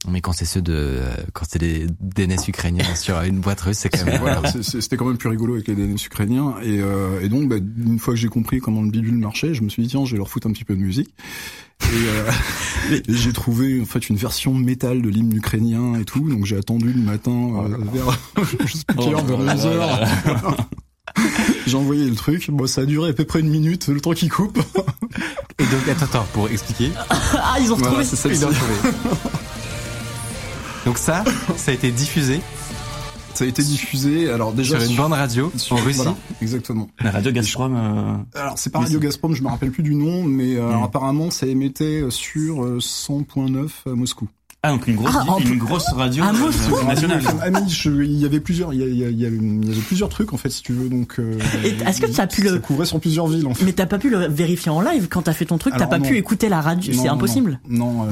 Mais quand c'est ceux de, quand c'est des DNS ukrainiens sur une boîte russe, c'est quand même. Voilà, c'était quand même plus rigolo avec les DNS ukrainiens. Et donc, bah, une fois que j'ai compris comment le bidule marchait, je me suis dit tiens, je vais leur foutre un petit peu de musique. Et j'ai trouvé en fait une version métal de l'hymne ukrainien et tout. Donc j'ai attendu le matin vers je sais plus quelle heure, vers 11h. J'ai envoyé le truc. Bon, ça a duré à peu près une minute, le temps qu'il coupe. Et donc attends, pour expliquer. Ah, ils ont retrouvé. Voilà, ça, ils ont retrouvé. Donc ça a été diffusé. Ça a été diffusé, alors déjà sur une bande radio en Russie. Voilà, exactement. La radio Gazprom. Alors c'est pas Radio Gazprom, je me rappelle plus du nom, mais alors, apparemment ça émettait sur 100.9 à Moscou. Ah, donc une grosse radio nationale. Il y avait plusieurs, il y avait plusieurs trucs en fait, si tu veux. Donc, est-ce que t'as pu ça couvrait sur plusieurs villes en fait. Mais t'as pas pu le vérifier en live quand t'as fait ton truc. Alors, t'as pas pu écouter la radio, non, c'est impossible. Non,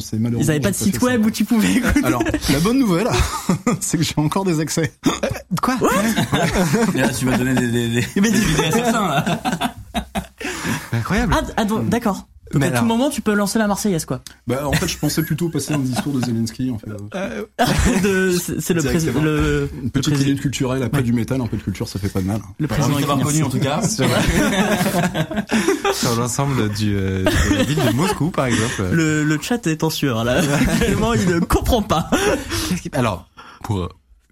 c'est malheureux. Ils avaient pas de site web où tu pouvais écouter. Alors, la bonne nouvelle, c'est que j'ai encore des accès. Quoi ? Ouais. Là, tu m'as donné des idées à certains. Là. Incroyable. Ah donc, d'accord. Donc à tout moment, tu peux lancer la Marseillaise, quoi. Bah, en fait, je pensais plutôt passer un discours de Zelensky, en fait. C'est le président. Une petite idée culturelle, après du métal, un peu de culture, ça fait pas de mal. Le président est reconnu, en tout cas. Sur l'ensemble de la ville de Moscou, par exemple. Le chat est en sueur, là. Actuellement, il ne comprend pas. Alors, pour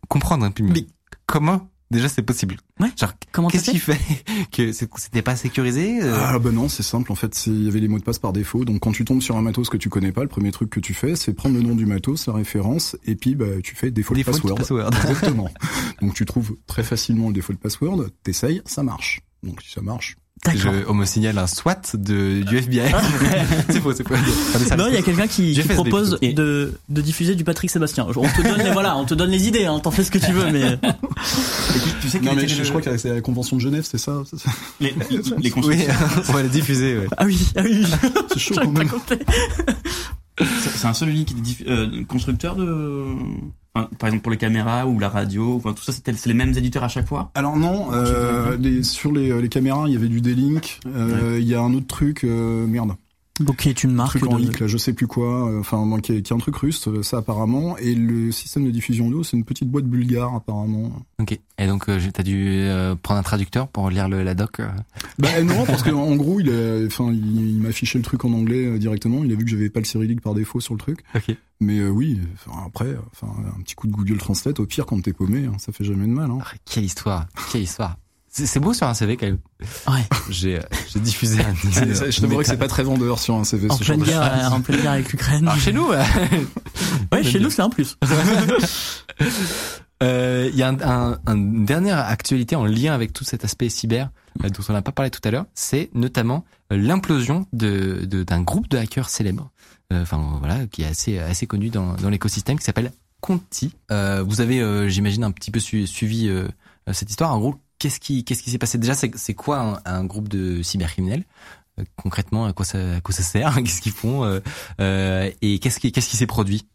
comprendre un peu mieux. Comment? Déjà, c'est possible. Ouais. Genre, qu'est-ce qui fait que c'était pas sécurisé? Ah, bah non, c'est simple. En fait, il y avait les mots de passe par défaut. Donc, quand tu tombes sur un matos que tu connais pas, le premier truc que tu fais, c'est prendre le nom du matos, la référence, et puis, bah, tu fais default password. Exactement. Donc, tu trouves très facilement le default password, t'essayes, ça marche. Donc, si ça marche. D'accord. On me signale un SWAT du FBI. c'est faux. Non, il y a quelqu'un qui propose de diffuser du Patrick Sébastien. On te donne les idées, hein, t'en fais ce que tu veux, mais. Tu sais non, mais je crois que c'est la Convention de Genève, c'est ça. Les constructions. Oui, on va les diffuser, ouais. Ah oui. C'est chaud quand même. C'est un seul unique constructeur de. Par exemple pour les caméras ou la radio, enfin, tout ça c'est les mêmes éditeurs à chaque fois. Alors non, sur les caméras il y avait du D-Link, il y a un autre truc, Ok, est une marque. Truc en hic, là, je sais plus quoi. Qui est un truc russe, ça apparemment. Et le système de diffusion d'eau, c'est une petite boîte bulgare apparemment. Ok. Et donc, t'as dû prendre un traducteur pour lire la doc. Bah non, parce que en gros, il m'affichait le truc en anglais directement. Il a vu que j'avais pas le cyrillique par défaut sur le truc. Ok. Mais oui. Après, un petit coup de Google Translate. Au pire, quand t'es paumé, hein, ça fait jamais de mal. Hein. Ah, quelle histoire. C'est beau sur un CV quand même. Ouais. J'ai diffusé un CV. Je te vois que c'est pas très vendeur sur un CV. En pleine guerre avec l'Ukraine. Alors chez nous. Ouais, chez nous c'est un plus. Il y a une dernière actualité en lien avec tout cet aspect cyber dont on n'a pas parlé tout à l'heure. C'est notamment l'implosion d'un groupe de hackers célèbres. Qui est assez connu dans l'écosystème, qui s'appelle Conti. Vous avez, j'imagine, un petit peu suivi cette histoire. En gros. Qu'est-ce qui s'est passé? Déjà, c'est quoi un groupe de cybercriminels? Concrètement, à quoi ça sert? Qu'est-ce qu'ils font? Et qu'est-ce qui s'est produit?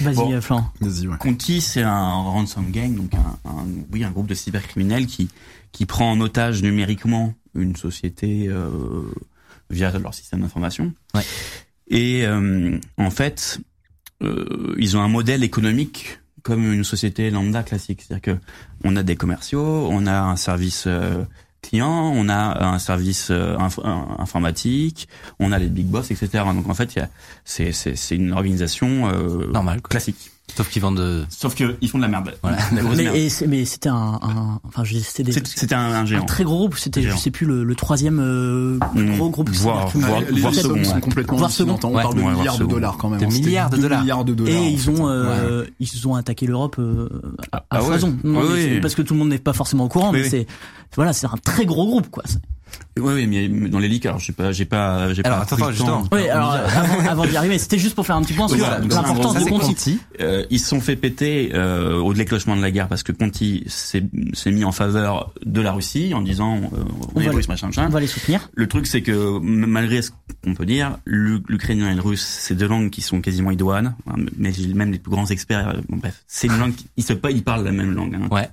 Vas-y, Flan. Ouais. Conti, c'est un ransom gang, donc un groupe de cybercriminels qui prend en otage numériquement une société, via leur système d'information. Ouais. Et, ils ont un modèle économique comme une société lambda classique, c'est-à-dire que on a des commerciaux, on a un service client, on a un service informatique, on a les big boss, etc. Donc en fait, c'est une organisation normale, classique. Sauf qu'ils font de la merde. Voilà. Mais c'était un géant. Un très gros groupe, c'était, je sais plus, le troisième gros groupe. Voire second. On parle de milliards de dollars quand même. Des milliards de dollars. Et ils ont attaqué l'Europe à foison. Parce que tout le monde n'est pas forcément au courant, mais c'est un très gros groupe, quoi. Oui, mais dans les leaks, alors j'ai pas. Attends, justement. Oui, alors avant d'y arriver, c'était juste pour faire un petit point sur l'importance de Conti. Ils se sont fait péter au déclenchement de la guerre parce que Conti s'est mis en faveur de la Russie en disant on est russe, machin. On va les soutenir. Le truc, c'est que malgré ce qu'on peut dire, l'ukrainien et le russe, c'est deux langues qui sont quasiment idoines. Mais même les plus grands experts, c'est une langue. Ils parlent la même langue. Hein. Ouais.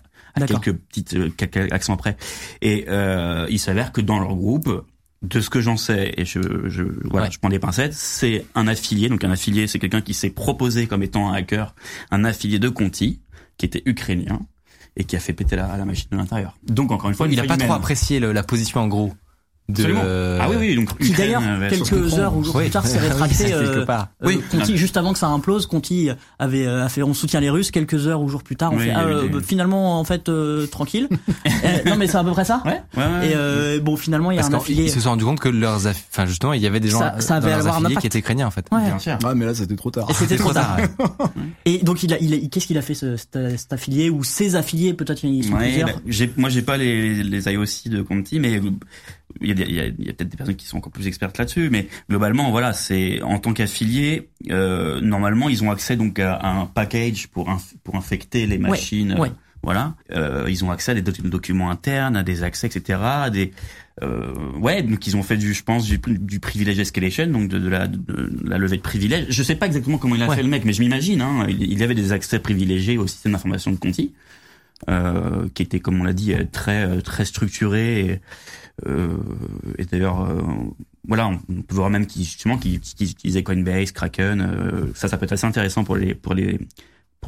Quelques petits accents près. Et il s'avère que dans leur groupe, de ce que j'en sais, et je prends des pincettes, c'est un affilié. Donc un affilié, c'est quelqu'un qui s'est proposé comme étant un hacker, un affilié de Conti, qui était ukrainien, et qui a fait péter la machine de l'intérieur. Donc encore une fois, il a pas trop apprécié la position en gros. Absolument. Ah oui, donc qui d'ailleurs quelques heures ou jours plus tard s'est rétracté. Conti, juste avant que ça implose, Conti avait fait on soutient les Russes. Quelques heures ou jours plus tard, on fait finalement en fait tranquille. Non mais c'est à peu près ça. Ouais. Bon finalement il y a un affilié. Ils se sont rendu compte que justement il y avait des gens affiliés qui étaient ukrainiens en fait. Ouais mais là c'était trop tard. C'était trop tard. Et donc il qu'est-ce qu'il a fait cet affilié ou ses affiliés peut-être ils sont plusieurs. Moi j'ai pas les IOC de Conti mais il y a peut-être des personnes qui sont encore plus expertes là-dessus, mais globalement, voilà, c'est en tant qu'affilié, normalement, ils ont accès donc à un package pour infecter les machines, voilà. Ils ont accès à des documents internes, à des accès, etc. Donc ils ont fait du privilege escalation, donc de la levée de privilèges. Je sais pas exactement comment il a fait le mec, mais je m'imagine, hein, il avait des accès privilégiés au système d'information de Conti, qui était, comme on l'a dit, très très structuré. Et d'ailleurs, on peut voir même qu'ils utilisaient Coinbase, Kraken. Ça peut être assez intéressant pour les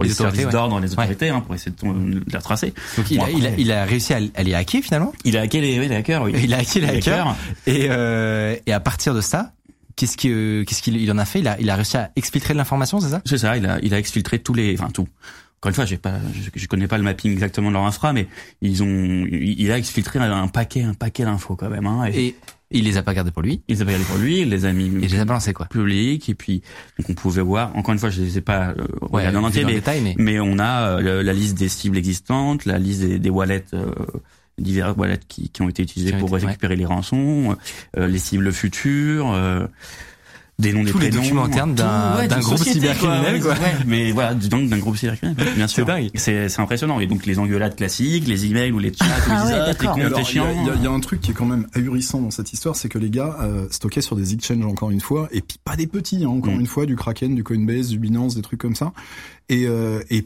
services d'ordre dans les autorités, pour essayer de la tracer. Donc il a réussi à les hacker finalement. Il a hacké les hackers. Oui. Il a hacké les hackers. Et à partir de ça. Qu'est-ce qu'il en a fait? Il a réussi à exfiltrer de l'information, c'est ça? C'est ça, il a exfiltré tout. Encore une fois, je connais pas le mapping exactement de leur infra, mais il a exfiltré un paquet d'infos quand même, hein. Et il les a pas gardés pour lui. Il les a pas gardés pour lui, il les a mis. Il les a balancés, quoi. Public, et puis, donc on pouvait voir, encore une fois, je les ai pas regardés en entier, mais on a la liste des cibles existantes, la liste des wallets, divers wallets qui ont été utilisés pour récupérer les rançons, les cibles futures, des noms, tous des prénoms, les documents internes d'un groupe cybercriminel, quoi. Ouais, mais voilà, donc d'un groupe cybercriminel, bien sûr. C'est dingue. C'est impressionnant. Et donc les engueulades classiques, les emails ou les chats, les comptes chiants. Il y a un truc qui est quand même ahurissant dans cette histoire, c'est que les gars stockaient sur des exchanges encore une fois, et puis pas des petits, hein, encore une fois, du Kraken, du Coinbase, du Binance, des trucs comme ça. Et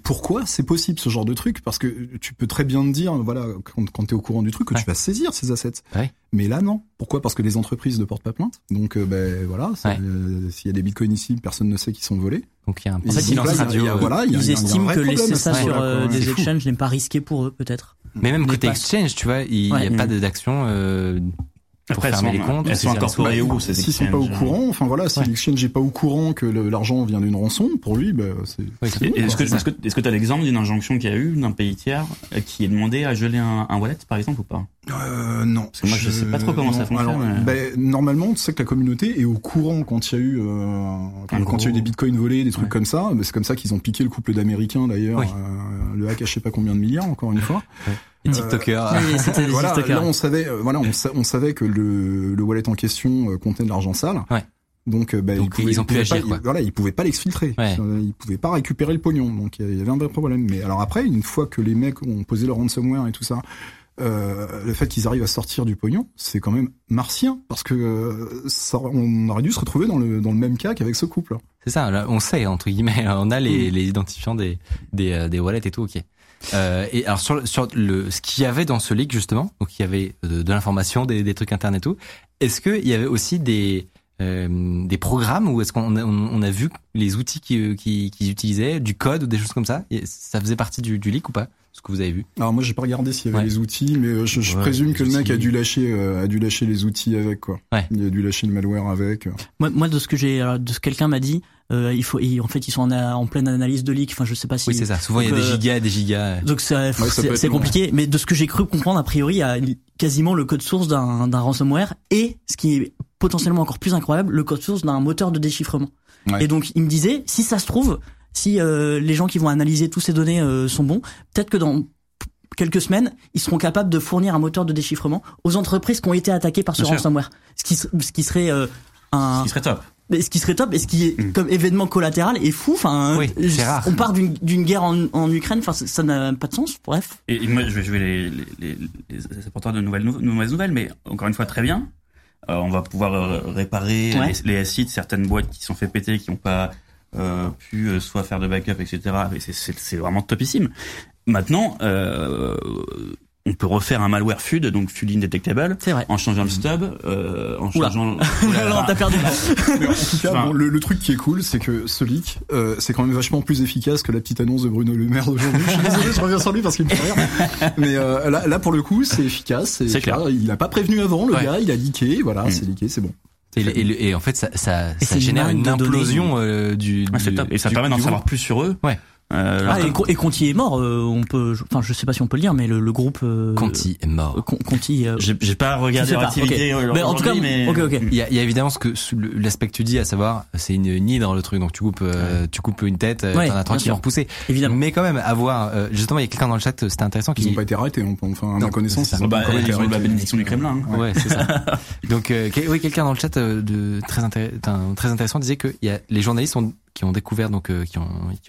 pourquoi c'est possible ce genre de truc? Parce que tu peux très bien te dire, voilà, quand t'es au courant du truc, que tu vas saisir ces assets. Ouais. Mais là, non. Pourquoi? Parce que les entreprises ne portent pas plainte. Donc, s'il y a des bitcoins ici, personne ne sait qu'ils sont volés. Donc, il y a un ils estiment que laisser ça sur des exchanges n'est pas risqué pour eux, peut-être. Mais même côté exchange, tu vois, il n'y a pas d'action, après, fermer les comptes, elles sont incorporées où? S'ils sont pas au courant, si l'exchange n'est pas au courant que l'argent vient d'une rançon, pour lui, est-ce que t'as l'exemple d'une injonction qu'il y a eu d'un pays tiers qui est demandé à geler un wallet, par exemple, ou pas? Non. Parce que moi, je sais pas trop comment ça fonctionne. Normalement, tu sais que la communauté est au courant quand il y a eu, quand il y a eu des bitcoins volés, des trucs comme ça. Mais c'est comme ça qu'ils ont piqué le couple d'Américains, d'ailleurs, le hack à je sais pas combien de milliards, encore une fois. Les TikTokers. Là on savait, on savait que le wallet en question contenait de l'argent sale. Ouais. Donc ils ont pu agir. Ils pouvaient pas l'exfiltrer. Ouais. Ils pouvaient pas récupérer le pognon. Donc il y avait un vrai problème. Mais alors après, une fois que les mecs ont posé leur ransomware et tout ça, le fait qu'ils arrivent à sortir du pognon, c'est quand même martien, parce que on aurait dû se retrouver dans le même cas qu'avec ce couple. C'est ça. Là, on sait entre guillemets, on a les identifiants des wallets et tout. Ok. Et alors sur ce qu'il y avait dans ce leak justement, donc il y avait de l'information, des trucs internes et tout. Est-ce que il y avait aussi des programmes, ou est-ce qu'on a vu les outils qu'ils utilisaient, du code ou des choses comme ça? Ça faisait partie du leak ou pas? Ce que vous avez vu? Alors moi j'ai pas regardé s'il y avait les outils, mais je présume que le mec a dû lâcher les outils avec, quoi. Ouais. Il a dû lâcher le malware avec. Moi de ce que quelqu'un m'a dit, ils sont en pleine analyse de leak. Enfin je sais pas si. Oui c'est ça. Souvent il y a des gigas. Donc c'est compliqué. Mais de ce que j'ai cru comprendre, a priori il y a quasiment le code source d'un ransomware, et ce qui est potentiellement encore plus incroyable, le code source d'un moteur de déchiffrement. Ouais. Et donc il me disait, si ça se trouve, si les gens qui vont analyser toutes ces données sont bons, peut-être que dans quelques semaines, ils seront capables de fournir un moteur de déchiffrement aux entreprises qui ont été attaquées par ce ransomware. Ce qui serait ce qui serait top. Ce qui serait top, et ce qui est comme événement collatéral est fou. Enfin, c'est rare. On part d'une guerre en Ukraine. Enfin, ça n'a pas de sens. Bref. Et moi, je vais les apporteurs de mauvaises nouvelles, mais encore une fois, très bien. On va pouvoir réparer les sites, certaines boîtes qui se sont fait péter, qui n'ont pas pu soit faire de backup, etc. Mais c'est vraiment topissime. Maintenant, peux refaire un malware FUD, donc FUD indetectable, en changeant le stub, en changeant... Alors t'as perdu. Mais en tout cas, bon, le truc qui est cool, c'est que ce leak, c'est quand même vachement plus efficace que la petite annonce de Bruno Le Maire d'aujourd'hui. Je suis désolé, je reviens sur lui parce qu'il me fait rire. Mais là, pour le coup, c'est efficace. C'est clair. Il n'a pas prévenu avant, le gars, il a leaké, voilà, c'est leaké, c'est bon. Et en fait, ça génère une implosion du... Et ça permet d'en savoir plus sur eux. Ouais. Et Conti est mort. On peut, enfin, je sais pas si on peut le dire, mais le groupe Conti est mort. Conti. J'ai pas regardé leur activité. Okay. Mais en tout cas, ok. Il y a évidemment ce que l'aspect que tu dis, à savoir, c'est une hydre le truc. Donc tu coupes une tête, t'en as 3 qui vont repousser. Évidemment. Mais quand même, avoir justement, il y a quelqu'un dans le chat, c'était intéressant. Ils n'ont pas été arrêtés, enfin, à ma connaissance. Ils ont eu la bénédiction du Kremlin. Ouais, c'est ça. Donc oui, quelqu'un dans le chat de très intéressant disait que les journalistes qui ont découvert, donc qui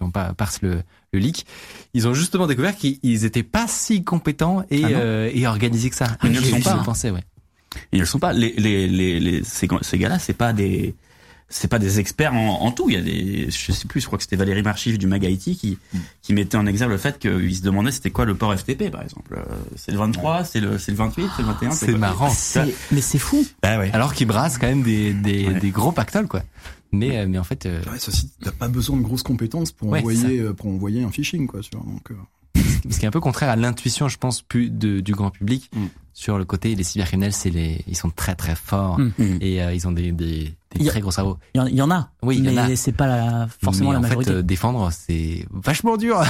ont pas parse le leak, ils ont justement découvert qu'ils étaient pas si compétents et organisés que ça. Ils ne le sont pas. Ils ne le sont pas. Ces gars-là, c'est pas des experts en tout. Il y a je sais plus, je crois que c'était Valérie Marchive du Mag IT qui mettait en exergue le fait qu'ils se demandaient c'était quoi le port FTP, par exemple. C'est le 23, c'est le 28, c'est le 21. C'est marrant. Mais c'est fou. Bah ouais. Alors qu'ils brassent quand même des gros pactoles, quoi. Mais en fait, ceci, t'as pas besoin de grosses compétences pour envoyer un phishing, quoi, sûr. Donc, ce qui est un peu contraire à l'intuition, je pense, du grand public sur le côté les cybercriminels, ils sont très très forts et ils ont des très gros cerveaux. Il y en a. Oui, il y en a. Mais c'est pas forcément la majorité. En fait, défendre, c'est vachement dur.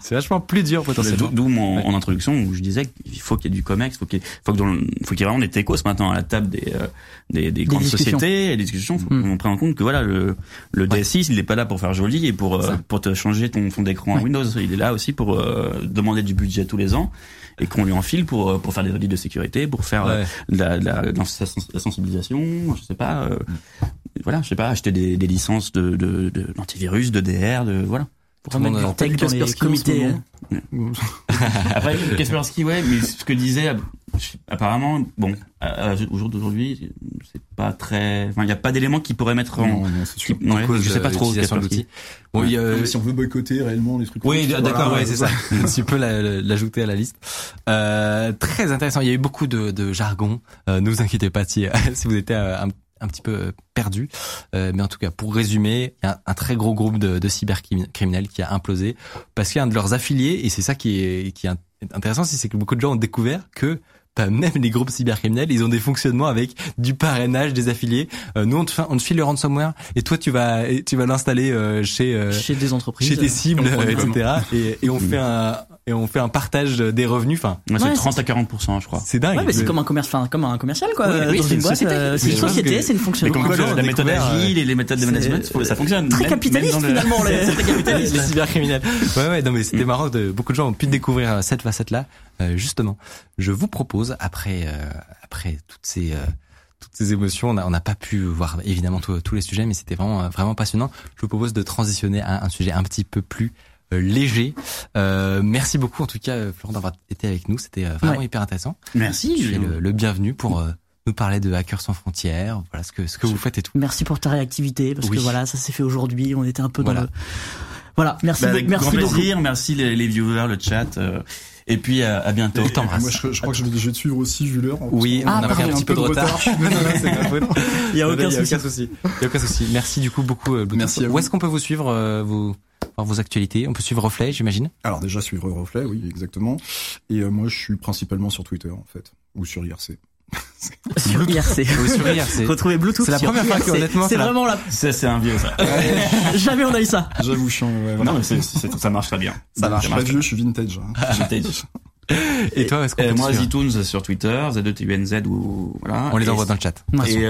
C'est vachement plus dur potentiellement. D'où mon introduction où je disais qu'il faut qu'il y ait du comex, faut qu'il y ait vraiment des techos maintenant à la table des grandes sociétés, des discussions. Faut qu'on prenne en compte que voilà, le DSI, il est pas là pour faire joli et pour te changer ton fond d'écran à Windows. Il est là aussi pour demander du budget tous les ans et qu'on lui enfile pour faire des audits de sécurité, pour faire la sensibilisation, je sais pas. Voilà, je sais pas, acheter des licences d'antivirus, de DR, voilà. Pour mettre du tech dans les comités. Après, Kaspersky, mais ce que disait, apparemment, au jour d'aujourd'hui, c'est pas très, il y a pas d'éléments qui pourraient mettre je sais pas trop sur l'outil. Bon, si on veut boycotter réellement les trucs. Oui, d'accord, c'est ça. Tu peux l'ajouter à la liste. Très intéressant. Il y a eu beaucoup de jargon. Ne vous inquiétez pas si vous étiez un petit peu perdu, mais en tout cas, pour résumer, il y a un très gros groupe de cybercriminels qui a implosé parce qu'il y a un de leurs affiliés, et c'est ça qui est intéressant, c'est que beaucoup de gens ont découvert que même les groupes cybercriminels, ils ont des fonctionnements avec du parrainage des affiliés. Nous, on te file le ransomware et toi, tu vas l'installer chez des entreprises, chez tes cibles, etc. Et on fait un partage des revenus. Enfin, c'est 30 à 40%, je crois. C'est dingue. Ouais, mais c'est comme un commerce, comme un commercial, quoi. Oui, dans une boîte, c'est une société, c'est une fonction. Mais comme la méthode agile et les méthodes de management, ça fonctionne. Très capitaliste finalement, les cybercriminels. Ouais. Non, mais c'était marrant. Beaucoup de gens ont pu découvrir cette facette-là. Justement, je vous propose après toutes ces émotions, on n'a pas pu voir évidemment tous les sujets, mais c'était vraiment passionnant. Je vous propose de transitionner à un sujet un petit peu plus léger. Merci beaucoup en tout cas, Florent, d'avoir été avec nous. C'était vraiment hyper intéressant. Merci. Tu es le bienvenu pour nous parler de Hacker sans frontières. Voilà ce que vous faites et tout. Merci pour ta réactivité parce que voilà, ça s'est fait aujourd'hui. On était un peu dans le merci beaucoup. Merci grand plaisir. Beaucoup. Merci les viewers, le chat. Et puis à bientôt. Moi, je crois que je vais te suivre aussi, vu l'heure. Oui, on a pris un petit peu de retard. Il y a aucun souci. Merci du coup beaucoup. Merci. Où est-ce qu'on peut vous suivre vos actualités? On peut suivre Reflet, j'imagine. Alors déjà suivre Reflet, oui, exactement. Et moi, je suis principalement sur Twitter en fait, ou sur IRC. Sur IRC. Retrouver Bluetooth. C'est la première fois que, honnêtement, c'est vraiment là. C'est un vieux, ça. Jamais on a eu ça. J'avoue, non, mais ça marche très bien. Ça marche pas vieux, je suis vintage. Et toi, est-ce qu'on moi, Zitoons sur Twitter, Z2TUNZ ou, voilà. On les envoie dans le chat. Et,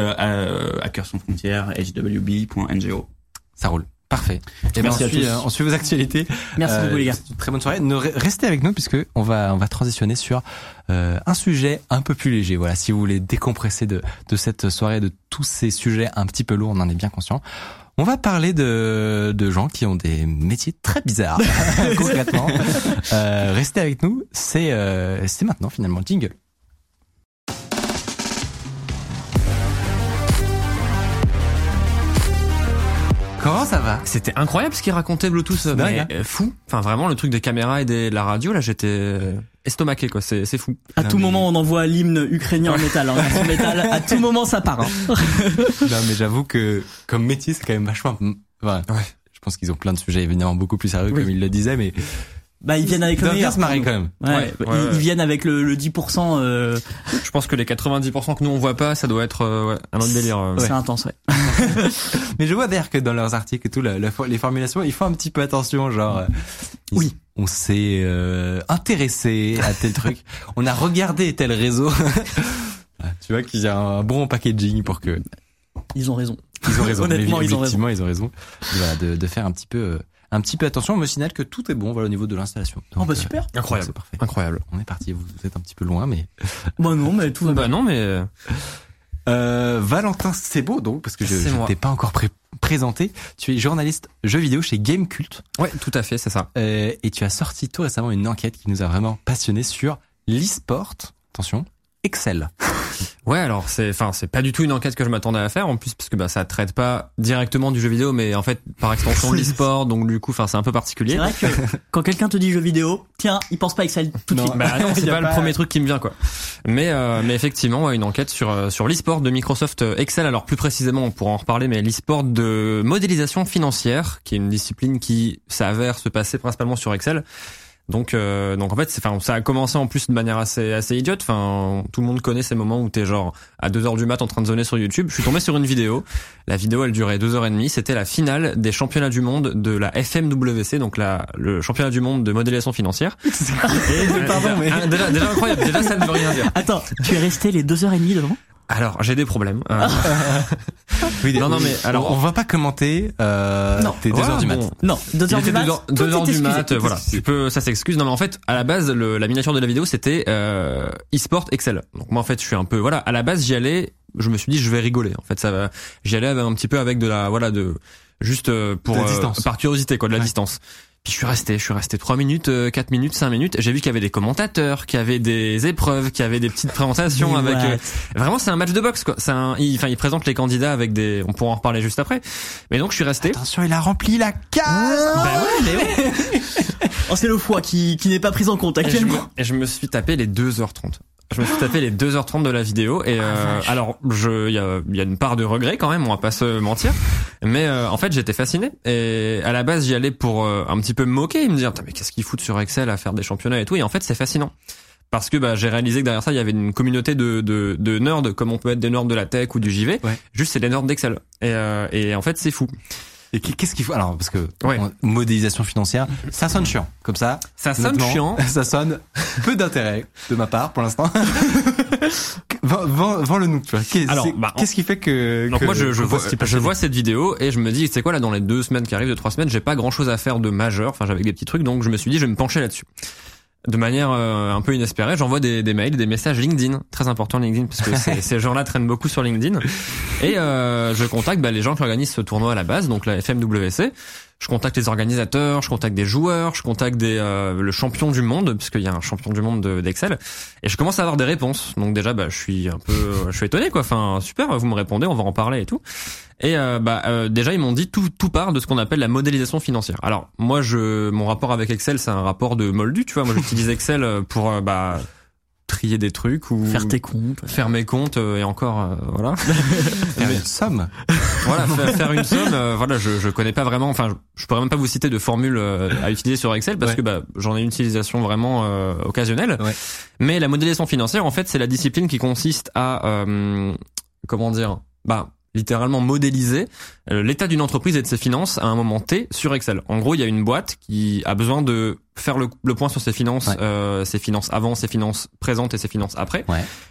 Hacker sans frontières, hwb.ngo. Ça roule. Parfait. Et merci on suit vos actualités. Merci beaucoup les gars. Très bonne soirée. Restez avec nous puisque on va transitionner sur un sujet un peu plus léger. Voilà, si vous voulez décompresser de cette soirée, de tous ces sujets un petit peu lourds, on en est bien conscient. On va parler de gens qui ont des métiers très bizarres. Concrètement, restez avec nous. C'est maintenant finalement le jingle. Comment ça va ? C'était incroyable ce qu'il racontait Bluetooth, mais fou. Enfin vraiment le truc des caméras et de la radio là, j'étais estomaqué quoi, c'est fou. À tout moment on envoie l'hymne ukrainien en métal, hein, en métal, à tout moment ça part. Hein. Non mais j'avoue que comme métier c'est quand même vachement je pense qu'ils ont plein de sujets évidemment beaucoup plus sérieux comme ils le disaient mais ils viennent avec le meilleur. Marrer quand même. Ils viennent avec le 10%. Je pense que les 90% que nous on voit pas, ça doit être un autre délire. C'est intense, Mais je vois d'ailleurs que dans leurs articles et tout, les formulations, ils font un petit peu attention, genre. On s'est intéressé à tel truc. On a regardé tel réseau. Tu vois qu'il y a un bon packaging pour que. Ils ont raison. Honnêtement, ils ont raison. Voilà, de faire un petit peu. Un petit peu attention, on me signale que tout est bon au niveau de l'installation. Donc, super. Incroyable. C'est parfait. Incroyable. On est parti, vous êtes un petit peu loin, mais... Valentin Sebo, donc, parce que je ne t'ai pas encore présenté. Tu es journaliste jeux vidéo chez Gamecult. Ouais, tout à fait, c'est ça. Et tu as sorti tout récemment une enquête qui nous a vraiment passionnés sur l'e-sport. Attention, Excel. Ouais, alors c'est pas du tout une enquête que je m'attendais à faire en plus parce que ça traite pas directement du jeu vidéo mais en fait par extension l'e-sport donc du coup c'est un peu particulier. C'est vrai que quand quelqu'un te dit jeu vidéo, tiens, il pense pas Excel tout de suite. Non, c'est pas le premier truc qui me vient quoi. Mais effectivement, une enquête sur l'e-sport de Microsoft Excel, alors plus précisément, on pourra en reparler mais l'e-sport de modélisation financière qui est une discipline qui s'avère se passer principalement sur Excel. Donc en fait, ça a commencé en plus de manière assez idiote. Enfin, tout le monde connaît ces moments où t'es genre à 2h du mat en train de zoner sur YouTube. Je suis tombé sur une vidéo. La vidéo, elle durait 2h30. C'était la finale des championnats du monde de la FMWC, donc le championnat du monde de modélisation financière. Déjà incroyable. Déjà, ça ne veut rien dire. Attends, tu es resté les 2h30 devant ? Alors, j'ai des problèmes. On va pas commenter, t'es 2h du mat. Non, 2h du mat. 2h du mat, voilà. Ça s'excuse. Non, mais en fait, à la base, la miniature de la vidéo, c'était, e-sport Excel. Donc, moi, en fait, je suis un peu, à la base, j'y allais, je me suis dit, je vais rigoler. En fait, j'y allais un petit peu avec juste pour, par curiosité, quoi, de la distance. Puis je suis resté 3 minutes, 4 minutes, 5 minutes. J'ai vu qu'il y avait des commentateurs, qu'il y avait des épreuves, qu'il y avait des petites présentations avec... Vraiment, c'est un match de boxe, quoi. Ils présentent les candidats avec des... On pourra en reparler juste après. Mais donc, je suis resté... Attention, il a rempli la case. C'est le foie qui n'est pas pris en compte actuellement. Et je me suis tapé les 2h30. Je me suis tapé les 2h30 de la vidéo et alors il y a une part de regret quand même, on va pas se mentir, mais en fait j'étais fasciné et à la base j'y allais pour un petit peu me moquer et me dire mais qu'est-ce qu'ils foutent sur Excel à faire des championnats et tout, et en fait c'est fascinant parce que j'ai réalisé que derrière ça il y avait une communauté de nerds, comme on peut être des nerds de la tech ou du JV, juste c'est des nerds d'Excel et en fait c'est fou. Et qu'est-ce qu'il faut alors, parce que modélisation financière, ça sonne chiant comme ça. Ça sonne chiant. Ça sonne peu d'intérêt de ma part pour l'instant. Vends le nous, tu vois. Qu'est-ce qui fait que... Donc moi je vois cette vidéo et je me dis c'est quoi là, dans les 2 semaines qui arrivent, 2-3 semaines, j'ai pas grand-chose à faire de majeur. Enfin j'avais des petits trucs, donc je me suis dit je vais me pencher là-dessus. De manière un peu inespérée, j'envoie des mails, des messages LinkedIn, très important LinkedIn parce que ces gens-là traînent beaucoup sur LinkedIn, et je contacte les gens qui organisent ce tournoi à la base, donc la FMWC. Je contacte les organisateurs, je contacte des joueurs, je contacte le champion du monde, puisqu'il y a un champion du monde d'Excel, et je commence à avoir des réponses. Donc déjà, je suis étonné, quoi. Enfin, super, vous me répondez, on va en parler et tout. Et déjà, ils m'ont dit tout part de ce qu'on appelle la modélisation financière. Alors moi, mon rapport avec Excel, c'est un rapport de moldu, tu vois. Moi, j'utilise Excel pour trier des trucs ou faire tes comptes, faire mes comptes et encore voilà. Faire une somme. Voilà, faire une somme. Voilà, je connais pas vraiment. Enfin, je pourrais même pas vous citer de formule à utiliser sur Excel parce que j'en ai une utilisation vraiment occasionnelle. Ouais. Mais la modélisation financière, en fait, c'est la discipline qui consiste à littéralement modéliser l'état d'une entreprise et de ses finances à un moment T sur Excel. En gros, il y a une boîte qui a besoin de faire le point sur ses finances, ses finances avant, ses finances présentes et ses finances après,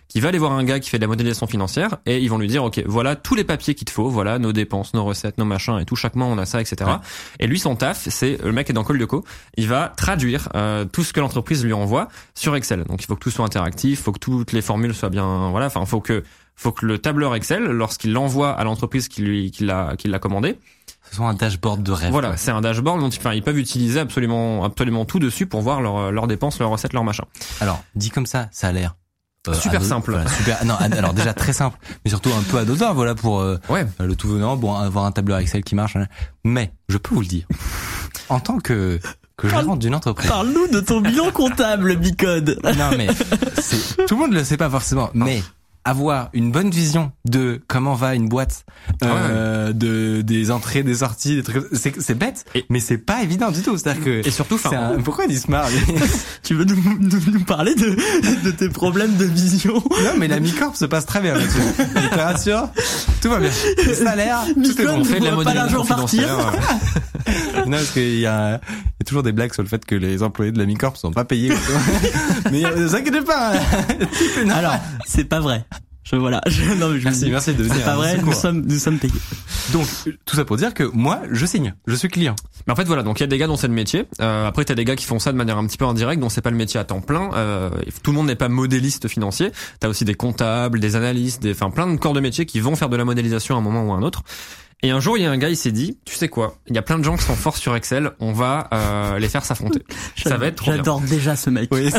qui va aller voir un gars qui fait de la modélisation financière et ils vont lui dire ok, voilà tous les papiers qu'il te faut, voilà nos dépenses, nos recettes, nos machins et tout, chaque mois on a ça, etc. Ouais. Et lui son taf, c'est le mec est dans Coldeco, il va traduire tout ce que l'entreprise lui envoie sur Excel. Donc il faut que tout soit interactif, il faut que toutes les formules soient bien, voilà, enfin faut que le tableur Excel, lorsqu'il l'envoie à l'entreprise qui l'a commandé, ce soit un dashboard de rêve. Voilà, c'est un dashboard dont ils peuvent utiliser absolument tout dessus pour voir leurs dépenses, leurs recettes, leurs machins. Alors, dit comme ça a l'air Super simple. Voilà, super. Non, alors déjà très simple, mais surtout un peu à dos. Voilà pour le tout venant. Bon, avoir un tableur Excel qui marche. Mais je peux vous le dire, en tant que gérant d'une entreprise. Parle-nous de ton bilan comptable, Bicode. Non mais tout le monde le sait pas forcément, mais avoir une bonne vision de comment va une boîte, des entrées, des sorties, des trucs, c'est bête, mais c'est pas évident du tout. C'est-à-dire que et surtout, pourquoi ils se marrent? Tu veux nous parler de tes problèmes de vision? Non, mais la Micorp se passe très bien là-dessus. Je te rassure, tout va bien. Le salaire, tout est bon. On fait de la modélisation financière. Non, parce qu'il y a toujours des blagues sur le fait que les employés de la Micorp sont pas payés. Mais ne vous inquiétez pas. Alors, c'est pas vrai. Merci de venir. C'est pas vrai, nous sommes payés. Donc, tout ça pour dire que moi, je signe. Je suis client. Mais en fait, voilà. Donc, il y a des gars dont c'est le métier. Après, t'as des gars qui font ça de manière un petit peu indirecte, dont c'est pas le métier à temps plein. Tout le monde n'est pas modéliste financier. T'as aussi des comptables, des analystes, plein de corps de métier qui vont faire de la modélisation à un moment ou à un autre. Et un jour, il y a un gars, il s'est dit, tu sais quoi, il y a plein de gens qui sont forts sur Excel, on va les faire s'affronter. Ça va être trop bien. J'adore déjà ce mec. Oui,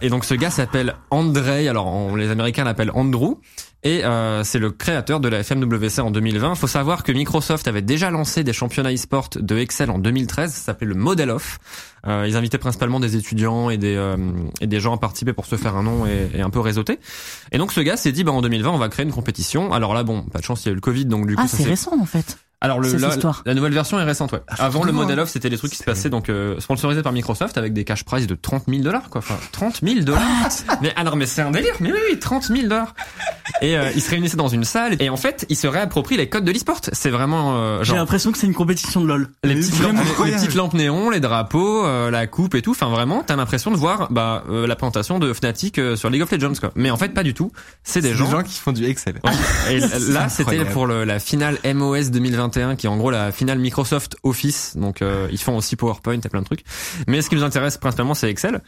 et donc ce gars s'appelle Andrei, alors les Américains l'appellent Andrew, et c'est le créateur de la FMWC en 2020. Faut savoir que Microsoft avait déjà lancé des championnats e-sport de Excel en 2013, ça s'appelait le Model Off. Ils invitaient principalement des étudiants et des gens à participer pour se faire un nom et un peu réseauter. Et donc ce gars s'est dit, en 2020 on va créer une compétition. Alors là bon, pas de chance, il y a eu le Covid, donc du coup c'est récent en fait. Alors la nouvelle version est récente, ouais. Avant le Model Off, c'était des trucs qui se passaient donc sponsorisés par Microsoft avec des cash prize de $30,000 quoi. Enfin $30,000. Mais alors mais c'est un délire. Mais oui, $30,000. Et ils se réunissaient dans une salle et en fait, ils se réapproprient les codes de l'e-sport. C'est vraiment genre, j'ai l'impression que c'est une compétition de LoL. Les petites lampes néons, les drapeaux, la coupe et tout, enfin vraiment, t'as l'impression de voir la présentation de Fnatic sur League of Legends quoi. Mais en fait pas du tout, c'est des gens qui font du Excel. Ouais. Et là, c'était pour la finale MOS 2021 qui est en gros la finale Microsoft Office, donc ils font aussi PowerPoint et plein de trucs, mais ce qui nous intéresse principalement c'est Excel.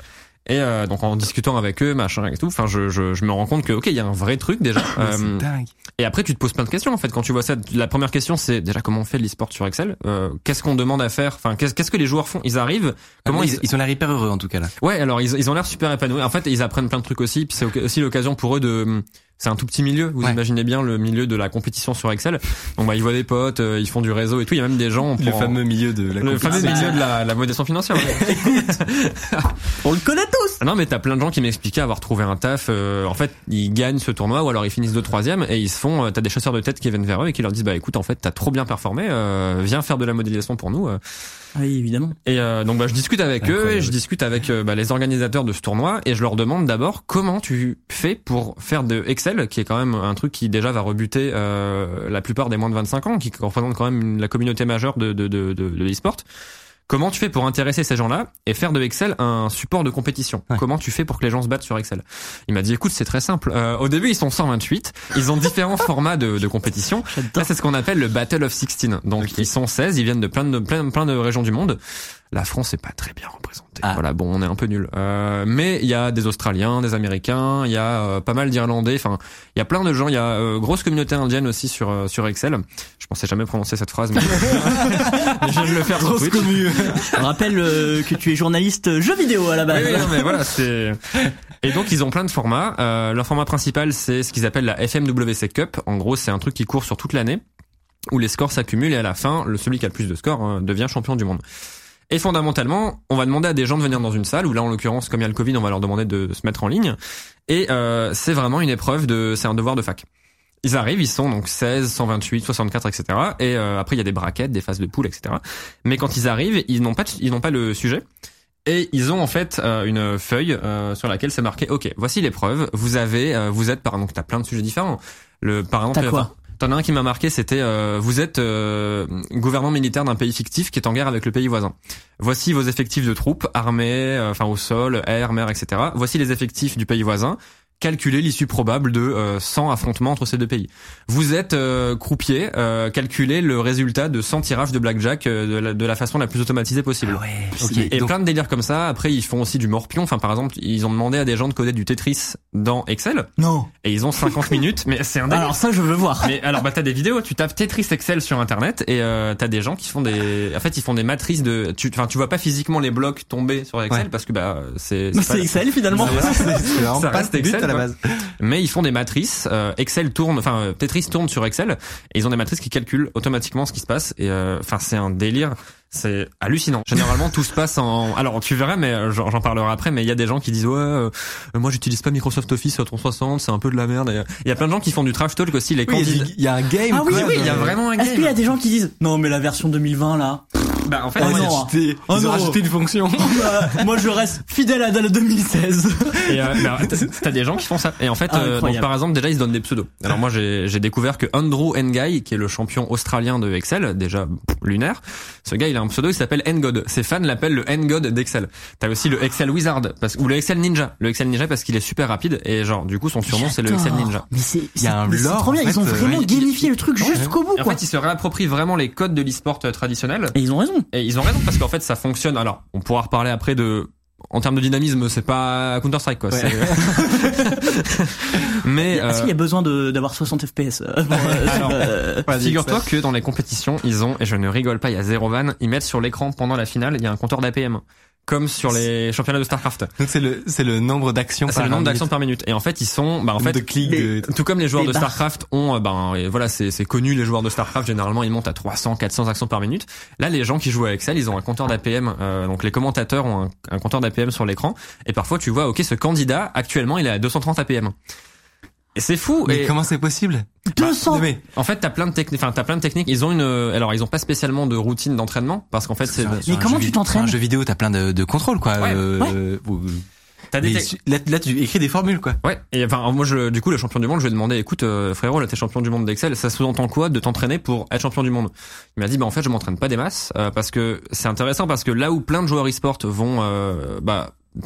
Et donc en discutant avec eux machin et tout, enfin je me rends compte que il y a un vrai truc déjà. C'est dingue. Et après tu te poses plein de questions en fait quand tu vois ça. La première question c'est déjà comment on fait de l'e-sport sur Excel, qu'est-ce qu'on demande à faire, enfin qu'est-ce que les joueurs font, ils arrivent comment, ils ont l'air hyper heureux en tout cas là. Ouais, alors ils ont l'air super épanouis en fait, ils apprennent plein de trucs aussi, puis c'est aussi l'occasion pour eux de, c'est un tout petit milieu, vous imaginez bien le milieu de la compétition sur Excel. Donc ils voient des potes, ils font du réseau et tout, il y a même des gens le fameux milieu de la compétition. Le fameux milieu de la modélisation financière. On le connaît tous. Non mais t'as plein de gens qui m'expliquaient avoir trouvé un taf, en fait, ils gagnent ce tournoi ou alors ils finissent 2e, 3e et ils se font t'as des chasseurs de tête qui viennent vers eux et qui leur disent écoute en fait, t'as trop bien performé, viens faire de la modélisation pour nous. Oui, évidemment. Et donc je discute avec eux et je discute avec les organisateurs de ce tournoi et je leur demande d'abord comment tu fais pour faire de Excel, qui est quand même un truc qui déjà va rebuter la plupart des moins de 25 ans, qui représente quand même la communauté majeure de l'e-sport. Comment tu fais pour intéresser ces gens-là et faire de Excel un support de compétition? Ouais. Comment tu fais pour que les gens se battent sur Excel? Il m'a dit, écoute, c'est très simple. Au début, ils sont 128. Ils ont différents formats de compétition. Là, c'est ce qu'on appelle le Battle of 16. Donc, ils sont 16. Ils viennent de plein de régions du monde. La France est pas très bien représentée. Ah. Voilà, bon, on est un peu nul. Mais il y a des Australiens, des Américains, il y a pas mal d'Irlandais. Enfin, il y a plein de gens. Il y a grosse communauté indienne aussi sur Excel. Je pensais jamais prononcer cette phrase, mais je viens de le faire. Grosse commu. Rappelle que tu es journaliste jeux vidéo à la base. Oui, non, mais voilà, c'est. Et donc ils ont plein de formats. Leur format principal, c'est ce qu'ils appellent la FMWC Cup. En gros, c'est un truc qui court sur toute l'année, où les scores s'accumulent et à la fin, celui qui a le plus de scores devient champion du monde. Et fondamentalement, on va demander à des gens de venir dans une salle, où là en l'occurrence, comme il y a le Covid, on va leur demander de se mettre en ligne. Et c'est vraiment une épreuve c'est un devoir de fac. Ils arrivent, ils sont donc 16, 128, 64, etc. Et après il y a des braquettes, des phases de poules, etc. Mais quand ils arrivent, ils n'ont pas le sujet. Et ils ont en fait une feuille sur laquelle c'est marqué « Ok, voici l'épreuve, donc t'as plein de sujets différents. » T'as quoi ? T'en as un qui m'a marqué, c'était vous êtes gouvernant militaire d'un pays fictif qui est en guerre avec le pays voisin. Voici vos effectifs de troupes, armées, au sol, air, mer, etc. Voici les effectifs du pays voisin. Calculez l'issue probable de 100 affrontements entre ces deux pays. Vous êtes croupier, calculez le résultat de 100 tirages de blackjack de la façon la plus automatisée possible. Ah ouais, okay. Et donc, plein de délires comme ça. Après, ils font aussi du morpion. Enfin, par exemple, ils ont demandé à des gens de coder du Tetris dans Excel. Non. Et ils ont 50 minutes. Mais c'est un délire. Alors ça, je veux voir. Mais alors, t'as des vidéos. Tu tapes Tetris Excel sur Internet et t'as des gens qui font des. En fait, ils font des matrices de. Tu vois pas physiquement les blocs tomber sur Excel parce que c'est. C'est Excel finalement. C'est vraiment pas Excel. la base. Mais ils font des matrices. Excel tourne, enfin Tetris tourne sur Excel et ils ont des matrices qui calculent automatiquement ce qui se passe. Et enfin c'est un délire. C'est hallucinant. Généralement, tout se passe en... Alors, tu verras, mais j'en parlerai après, mais il y a des gens qui disent « Ouais, moi, j'utilise pas Microsoft Office 360, c'est un peu de la merde. » Il y a plein de gens qui font du trash talk aussi, les candidats. Il y a un game, ah, quoi. Oui, il y a vraiment un game. Est-ce qu'il y a des gens qui disent « Non, mais la version 2020, là... » Bah, en fait, ils ont rajouté une fonction. Bah, moi, je reste fidèle à la 2016. Et bah, t'as des gens qui font ça. Et en fait, donc, par exemple, déjà, ils se donnent des pseudos. Alors, moi, j'ai découvert que Andrew Ngai, qui est le champion australien de Excel, déjà lunaire, ce gars, il a un pseudo qui s'appelle N-God. Ses fans l'appellent le N-God d'Excel. T'as aussi le Excel Wizard, ou le Excel Ninja. Le Excel Ninja parce qu'il est super rapide et genre, du coup, son surnom, c'est le Excel Ninja. Mais il y a un lore. Ils ont vraiment gamifié le truc jusqu'au bout, quoi. En fait, ils se réapproprient vraiment les codes de l'e-sport traditionnel. Et ils ont raison. Et ils ont raison parce qu'en fait ça fonctionne. Alors on pourra reparler après de, en termes de dynamisme, c'est pas Counter Strike quoi. Ouais. C'est... Mais est-ce qu'il y a besoin d'avoir 60 FPS figure-toi que dans les compétitions ils ont, et je ne rigole pas, il y a zéro van, ils mettent sur l'écran pendant la finale, il y a un compteur d'APM. Comme sur les championnats de StarCraft. Donc c'est le nombre d'actions par minute. C'est le nombre d'actions par minute. Et en fait, ils sont, bah, en fait, tout comme les joueurs de StarCraft ont, ben, voilà, c'est connu, les joueurs de StarCraft, généralement, ils montent à 300, 400 actions par minute. Là, les gens qui jouent à Excel, ils ont un compteur d'APM, donc les commentateurs ont un compteur d'APM sur l'écran. Et parfois, tu vois, ok, ce candidat, actuellement, il est à 230 APM. Et c'est fou. Mais comment c'est possible? 200. Bah, en fait, t'as plein de techniques. Ils ont ils ont pas spécialement de routine d'entraînement parce qu'en fait, mais comment tu t'entraînes? Un jeu vidéo, t'as plein de contrôles, quoi. Ouais. Là, tu écris des formules, quoi. Ouais. Et enfin, moi, du coup, le champion du monde, je lui ai demandé, écoute, frérot, là, t'es champion du monde d'Excel, ça sous-entend quoi de t'entraîner pour être champion du monde? Il m'a dit, bah, en fait, je m'entraîne pas des masses, parce que c'est intéressant parce que là où plein de joueurs e-sport vont,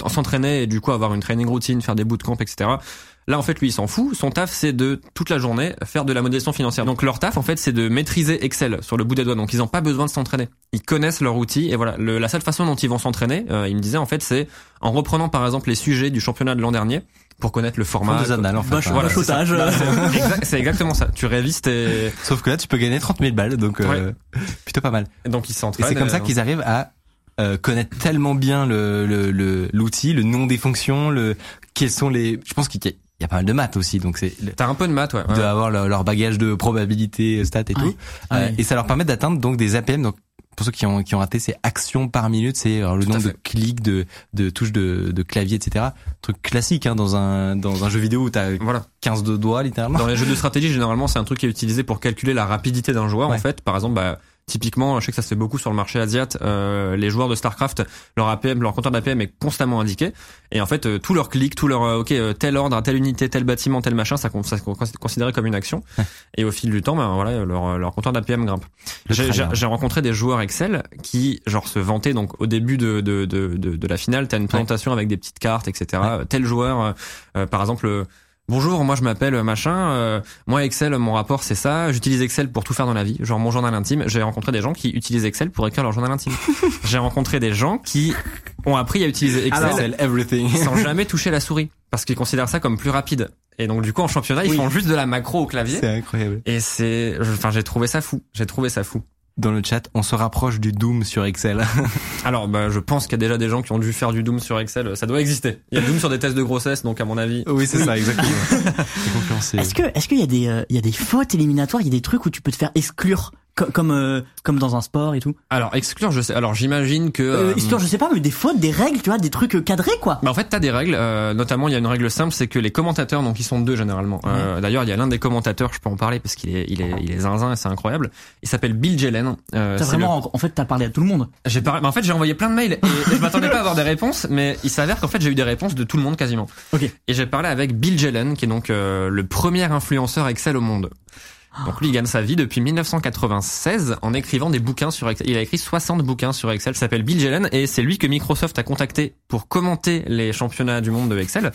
s'entraîner et du coup avoir une training routine, faire des bootcamps, etc. Là, en fait, lui, il s'en fout. Son taf, c'est de, toute la journée, faire de la modélisation financière. Donc, leur taf, en fait, c'est de maîtriser Excel sur le bout des doigts. Donc, ils n'ont pas besoin de s'entraîner. Ils connaissent leur outil. Et voilà, la seule façon dont ils vont s'entraîner, il me disait, en fait, c'est en reprenant, par exemple, les sujets du championnat de l'an dernier pour connaître le format. Des annales, en fait. Voilà, c'est exactement ça. Tu révises tes... Sauf que là, tu peux gagner 30 000 balles. Donc, plutôt pas mal. Et donc, ils s'entraînent. Et c'est comme ça qu'ils arrivent à connaître tellement bien l'outil, le nom des fonctions, quels sont les... Je pense qu'il y a pas mal de maths aussi, donc t'as un peu de maths, ouais. De avoir leur bagage de probabilité, stats et tout. Ah oui. Et ça leur permet d'atteindre donc des APM. Donc pour ceux qui ont raté, c'est actions par minute, c'est le nombre de clics, de touches de clavier, etc. Truc classique, hein, dans un jeu vidéo où t'as 15 de doigts littéralement. Dans les jeux de stratégie, généralement, c'est un truc qui est utilisé pour calculer la rapidité d'un joueur. Ouais. En fait, par exemple, typiquement, je sais que ça se fait beaucoup sur le marché asiat, les joueurs de StarCraft, leur compteur d'APM est constamment indiqué. Et en fait, tous leurs clics, tel ordre, telle unité, tel bâtiment, tel machin, ça c'est considéré comme une action. Et au fil du temps, leur compteur d'APM grimpe. J'ai rencontré des joueurs Excel qui, se vantaient, donc, au début de la finale, t'as une présentation avec des petites cartes, etc. Tel joueur, par exemple, bonjour, moi je m'appelle machin, moi Excel, mon rapport c'est ça, j'utilise Excel pour tout faire dans la vie, genre mon journal intime. J'ai rencontré des gens qui utilisent Excel pour écrire leur journal intime. J'ai rencontré des gens qui ont appris à utiliser Excel sans jamais toucher la souris, parce qu'ils considèrent ça comme plus rapide. Et donc du coup en championnat ils font juste de la macro au clavier. C'est incroyable. Et j'ai trouvé ça fou. Dans le chat, on se rapproche du Doom sur Excel. Alors, je pense qu'il y a déjà des gens qui ont dû faire du Doom sur Excel. Ça doit exister. Il y a Doom sur des tests de grossesse, donc à mon avis. Oui, c'est ça, exactement. Est-ce qu'il y a des fautes éliminatoires, il y a des trucs où tu peux te faire exclure? Comme dans un sport et tout. Alors exclure, je sais. Alors j'imagine que histoire, je sais pas, mais des fautes, des règles, tu vois, des trucs cadrés quoi. Bah en fait t'as des règles. Notamment il y a une règle simple, c'est que les commentateurs, donc ils sont deux généralement. D'ailleurs il y a l'un des commentateurs, je peux en parler parce qu'il est zinzin et c'est incroyable. Il s'appelle Bill Jelen. En fait t'as parlé à tout le monde. En fait j'ai envoyé plein de mails et je m'attendais pas à avoir des réponses, mais il s'avère qu'en fait j'ai eu des réponses de tout le monde quasiment. Ok. Et j'ai parlé avec Bill Jelen, qui est donc le premier influenceur Excel au monde. Donc lui, il gagne sa vie depuis 1996 en écrivant des bouquins sur Excel. Il a écrit 60 bouquins sur Excel. Il s'appelle Bill Jelen et c'est lui que Microsoft a contacté pour commenter les championnats du monde de Excel.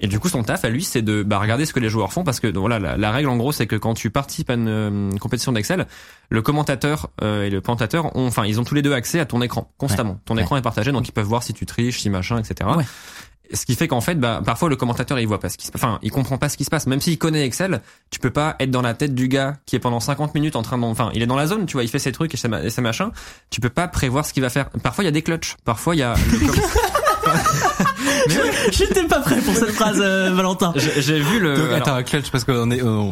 Et du coup, son taf à lui, c'est de regarder ce que les joueurs font, parce que voilà, la règle en gros, c'est que quand tu participes à une compétition d'Excel, le commentateur et le présentateur ils ont tous les deux accès à ton écran constamment. Ton écran est partagé, donc ils peuvent voir si tu triches, si machin, etc. Ouais. Ce qui fait qu'en fait, parfois le commentateur il voit pas ce qui se passe, il comprend pas ce qui se passe. Même s'il connaît Excel, tu peux pas être dans la tête du gars qui est pendant 50 minutes en train de, il est dans la zone, tu vois, il fait ses trucs et ses machins. Tu peux pas prévoir ce qu'il va faire. Parfois il y a des clutches, parfois il y a Mais... J'étais pas prêt pour cette phrase, Valentin. J'ai vu le. Donc, attends, Clutch, parce qu'on est, on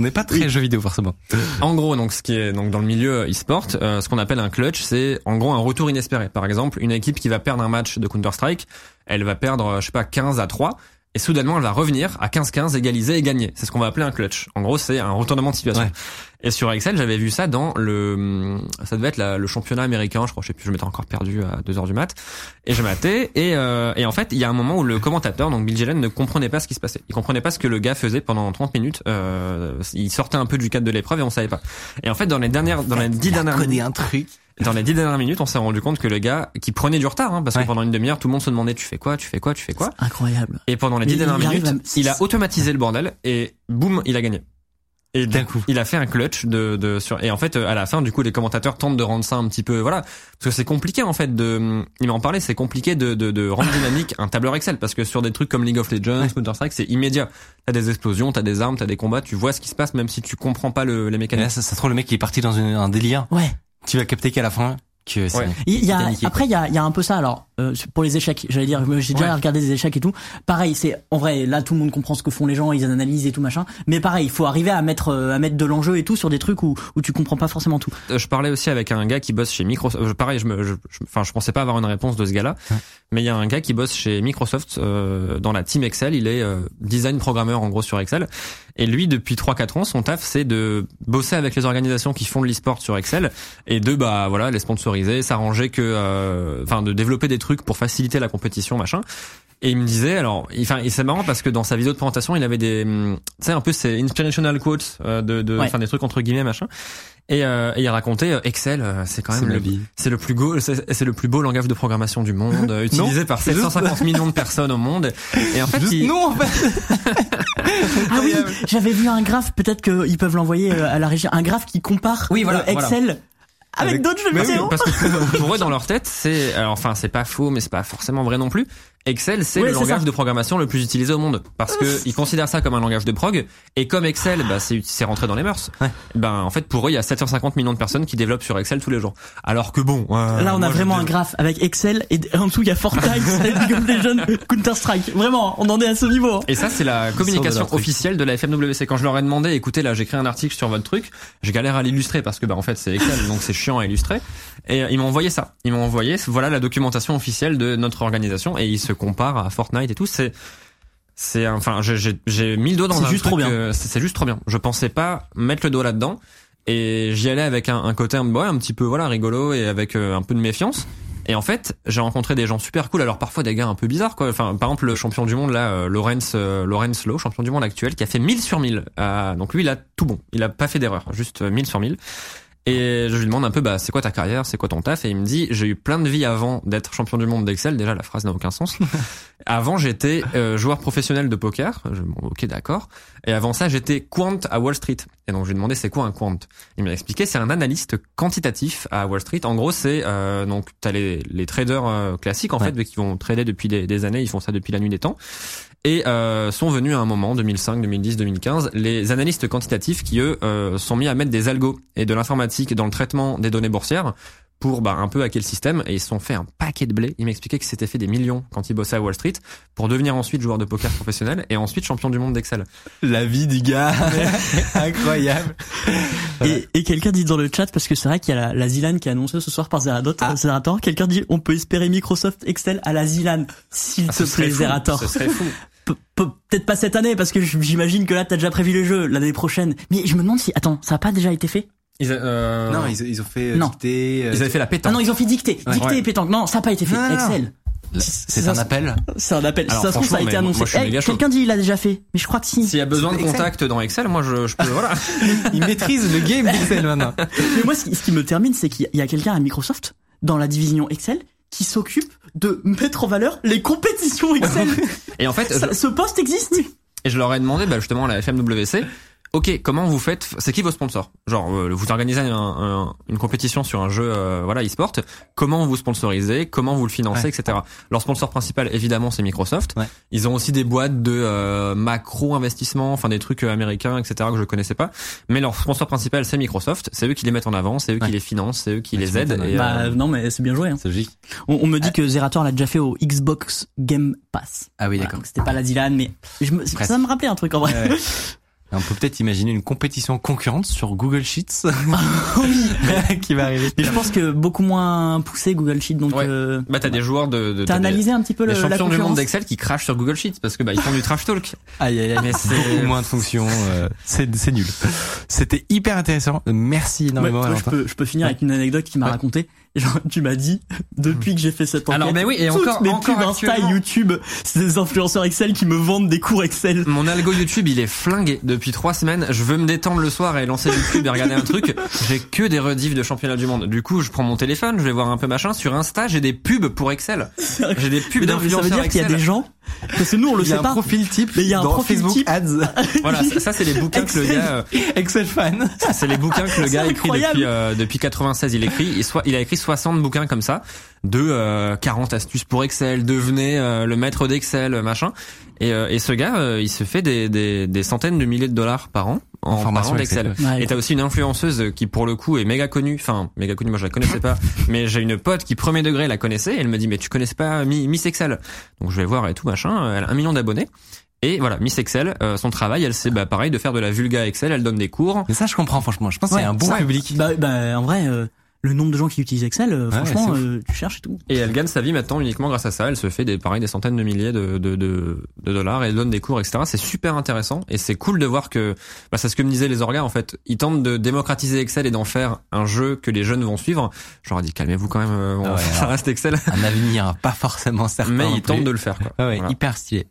n'est pas très jeux vidéo forcément. En gros, donc ce qui est donc dans le milieu e-sport, ce qu'on appelle un clutch, c'est en gros un retour inespéré. Par exemple, une équipe qui va perdre un match de Counter-Strike, elle va perdre, je sais pas, 15-3. Et soudainement, elle va revenir à 15-15, égaliser et gagner. C'est ce qu'on va appeler un clutch. En gros, c'est un retournement de situation. Ouais. Et sur Excel, j'avais vu ça dans le... Ça devait être le championnat américain, je crois, je sais plus, je m'étais encore perdu à 2h du mat. Et je matais. Et en fait, il y a un moment où le commentateur, donc Bill Jelen, ne comprenait pas ce qui se passait. Il comprenait pas ce que le gars faisait pendant 30 minutes. Il sortait un peu du cadre de l'épreuve et on savait pas. Et en fait, dans les 10 dernières minutes, on s'est rendu compte que le gars, qui prenait du retard, hein, parce que pendant une demi-heure, tout le monde se demandait, tu fais quoi? C'est incroyable. Et pendant les 10 dernières minutes, il a automatisé le bordel et boum, il a gagné. Et d'un coup, il a fait un clutch et en fait, à la fin, du coup, les commentateurs tentent de rendre ça un petit peu, voilà. Parce que c'est compliqué, en fait, il m'en parlait, c'est compliqué de rendre dynamique un tableur Excel, parce que sur des trucs comme League of Legends, Counter-Strike, c'est immédiat. T'as des explosions, t'as des armes, t'as des combats, tu vois ce qui se passe, même si tu comprends pas les mécanismes. Là, ça se trouve, le mec, il est parti dans un délire. Ouais. Tu vas capter qu'à la fin que c'est il y a un peu ça. Alors pour les échecs, j'allais dire, j'ai déjà regardé des échecs et tout. Pareil, c'est en vrai là tout le monde comprend ce que font les gens, ils analysent et tout machin, mais pareil, il faut arriver à mettre de l'enjeu et tout sur des trucs où tu comprends pas forcément tout. Je parlais aussi avec un gars qui bosse chez Microsoft, pareil, je pensais pas avoir une réponse de ce gars-là, mais il y a un gars qui bosse chez Microsoft dans la team Excel, il est design programmeur en gros sur Excel. Et lui, depuis 3-4 ans, son taf, c'est de bosser avec les organisations qui font de l'e-sport sur Excel et les sponsoriser, s'arranger de développer des trucs pour faciliter la compétition, machin. Et il me disait, et c'est marrant parce que dans sa vidéo de présentation, il avait un peu ces inspirational quotes, des trucs entre guillemets, machin. Et il racontait Excel, c'est quand même c'est le plus beau langage de programmation du monde, utilisé par 750 millions de personnes au monde. Et en fait, ah oui, j'avais vu un graphe, peut-être qu'ils peuvent l'envoyer à la régie, un graphe qui compare Excel. Voilà. Avec d'autres jeux vidéo. Parce que pour eux, dans leur tête, c'est pas faux, mais c'est pas forcément vrai non plus. Excel, c'est le langage de programmation le plus utilisé au monde. Parce que ils considèrent ça comme un langage de prog. Et comme Excel, c'est rentré dans les mœurs. Ouais. En fait, pour eux, il y a 750 millions de personnes qui développent sur Excel tous les jours. Alors que bon. Là, on a vraiment un graph avec Excel et en dessous, il y a Fortnite, League of Legends, Counter-Strike. Vraiment, on en est à ce niveau. Et ça, c'est la communication officielle de la FMWC. Quand je leur ai demandé, écoutez, là, j'écris un article sur votre truc, je galère à l'illustrer parce que, en fait, c'est Excel, donc c'est chiant à illustrer. Et ils m'ont envoyé ça. Ils m'ont envoyé, voilà la documentation officielle de notre organisation, et ils se comparent à Fortnite et tout. J'ai mis le doigt dans un truc. C'est juste trop bien. Je pensais pas mettre le doigt là-dedans, et j'y allais avec un côté un petit peu rigolo et avec un peu de méfiance. Et en fait, j'ai rencontré des gens super cool, alors parfois des gars un peu bizarres, quoi. Par exemple, le champion du monde, là, Lawrence Lowe, champion du monde actuel, qui a fait 1000 sur 1000. Donc lui, il a tout bon. Il a pas fait d'erreur. Juste 1000 sur 1000. Et je lui demande un peu, c'est quoi ta carrière, c'est quoi ton taf? Et il me dit, j'ai eu plein de vies avant d'être champion du monde d'Excel. Déjà, la phrase n'a aucun sens. Avant, j'étais joueur professionnel de poker. Ok, d'accord. Et avant ça, j'étais quant à Wall Street. Et donc, je lui demandais, c'est quoi un quant? Il m'a expliqué, c'est un analyste quantitatif à Wall Street. En gros, c'est, donc, t'as les traders classiques, en fait, qui vont trader depuis des années. Ils font ça depuis la nuit des temps. Et sont venus à un moment, 2005, 2010, 2015, les analystes quantitatifs qui, eux, sont mis à mettre des algos et de l'informatique dans le traitement des données boursières pour un peu hacker le système. Et ils se sont fait un paquet de blé. Ils m'expliquaient que c'était fait des millions quand ils bossaient à Wall Street pour devenir ensuite joueur de poker professionnel et ensuite champion du monde d'Excel. La vie du gars, incroyable. Et quelqu'un dit dans le chat, parce que c'est vrai qu'il y a la Zilane qui est annoncée ce soir par Zerator, quelqu'un dit on peut espérer Microsoft Excel à la Zilane, s'il te plaît, Zerator. Ce serait fou. Peut-être pas cette année, parce que j'imagine que là t'as déjà prévu le jeu l'année prochaine, mais je me demande si ça a pas déjà été fait. Non, ils ont fait dictée, ils avaient fait la pétanque. Ah non, ils ont fait dictée et pétanque. Non, ça a pas été fait. Non, Excel. C'est un appel. C'est un appel. Ça se trouve, ça a été annoncé. Quelqu'un dit il l'a déjà fait, mais je crois que si. S'il y a besoin de contact dans Excel, moi je peux il maîtrise le game Excel maintenant. Mais moi ce qui me termine, c'est qu'il y a quelqu'un à Microsoft dans la division Excel qui s'occupe de mettre en valeur les compétitions Excel. Et en fait, ce poste existe. Et je leur ai demandé, justement, à la FMWC, Ok, comment vous faites ? C'est qui vos sponsors ? Genre, vous organisez une compétition sur un jeu, voilà, e-sport. Comment vous sponsorisez ? Comment vous le financez, ouais, etc. Leur sponsor principal, évidemment, c'est Microsoft. Ouais. Ils ont aussi des boîtes de macro investissement, enfin des trucs américains, etc. que je connaissais pas. Mais leur sponsor principal, c'est Microsoft. C'est eux qui les mettent en avant, c'est eux qui les financent, c'est eux qui les aident. Et, non, mais c'est bien joué. Hein. C'est logique. On me dit que Zerator l'a déjà fait au Xbox Game Pass. Ah oui, voilà, d'accord. C'était pas la Zilane, mais ça me rappelait un truc en vrai. Ouais. On peut peut-être imaginer une compétition concurrente sur Google Sheets qui va arriver. Mais je pense que beaucoup moins poussé Google Sheets. Donc, bah t'as des joueurs de t'as analysé un petit peu la concurrence. Champions du monde d'Excel qui crachent sur Google Sheets parce que bah ils font du trash talk. Aïe. Mais c'est beaucoup moins de fonctions. C'est nul. C'était hyper intéressant. Merci énormément. Ouais, je peux finir avec une anecdote qui m'a raconté. Genre, tu m'as dit, depuis que j'ai fait cette enquête, alors, mais oui, et toutes mes pubs Insta, YouTube, c'est des influenceurs Excel qui me vendent des cours Excel. Mon algo YouTube, il est flingué depuis 3 semaines. Je veux me détendre le soir et lancer YouTube et regarder un truc. J'ai que des rediffs de championnat du monde. Du coup, je prends mon téléphone, je vais voir un peu machin. Sur Insta, j'ai des pubs pour Excel. J'ai des pubs d'influenceurs Excel. Ça veut dire Excel. Qu'il y a des gens, parce que nous, on le sait pas. Il y a un profil type. Mais il y a un profil Facebook type. Ads. Voilà, ça, c'est les bouquins Excel, que le gars, Excel fan. Ça, c'est les bouquins que le gars écrit depuis 96. Il a écrit 60 bouquins comme ça de 40 astuces pour Excel, devenez le maître d'Excel, machin. Et ce gars, il se fait des centaines de milliers de dollars par an en parlant d'Excel. Ouais, et t'as aussi une influenceuse qui pour le coup est méga connue. Enfin, méga connue, moi je la connaissais pas, mais j'ai une pote qui premier degré la connaissait. Et elle me dit mais tu connais pas Miss Excel. Donc je vais voir et tout machin. Elle a 1 million d'abonnés. Et voilà, Miss Excel, son travail, elle sait, pareil, de faire de la vulga Excel. Elle donne des cours. Mais ça je comprends franchement. Je pense que c'est un bon public. En vrai. Le nombre de gens qui utilisent Excel, franchement, tu cherches et tout. Et elle gagne sa vie maintenant uniquement grâce à ça. Elle se fait des centaines de milliers de dollars. Elle donne des cours, etc. C'est super intéressant et c'est cool de voir que c'est ce que me disaient les orgas en fait. Ils tentent de démocratiser Excel et d'en faire un jeu que les jeunes vont suivre. Je leur ai dit calmez-vous quand même. Ça reste Excel. Un avenir pas forcément certain. Mais ils tentent de le faire. Quoi. Voilà. Hyper stylé.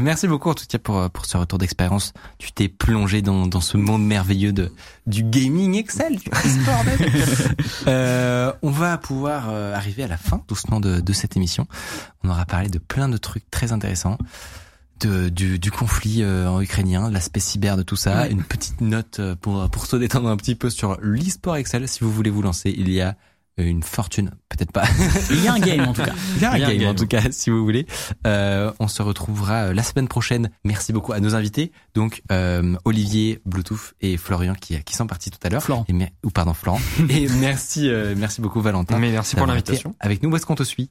Merci beaucoup en tout cas pour ce retour d'expérience. Tu t'es plongé dans ce monde merveilleux du gaming Excel, du sport même. On va pouvoir arriver à la fin doucement de cette émission. On aura parlé de plein de trucs très intéressants, du conflit en ukrainien, l'aspect cyber de tout ça. Une petite note pour se détendre un petit peu sur l'e-sport Excel. Si vous voulez vous lancer, il y a une fortune, peut-être pas. Il y a un game en tout cas. Il y a un game en tout cas, si vous voulez. On se retrouvera la semaine prochaine. Merci beaucoup à nos invités. Donc Olivier, Bluetooth et Florian qui sont partis tout à l'heure. Florent. Et merci beaucoup Valentin. Mais merci pour l'invitation. Avec nous, où est-ce qu'on te suit?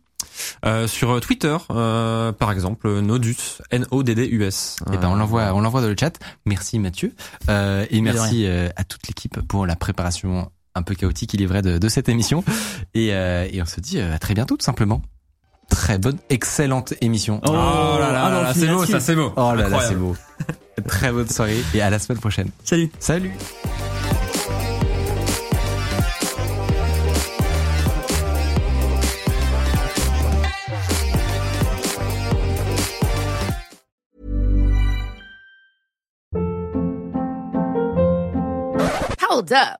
Sur Twitter, par exemple, Nodus, N-O-D-D-U-S. Et ben on l'envoie dans le chat. Merci Mathieu. Et merci à toute l'équipe pour la préparation un peu chaotique, il est vrai, de cette émission. Et on se dit à très bientôt, tout simplement. Très bonne, excellente émission. Oh là là, c'est beau, ça, c'est beau. Oh là là, c'est beau. Très bonne soirée et à la semaine prochaine. Salut. Hold up.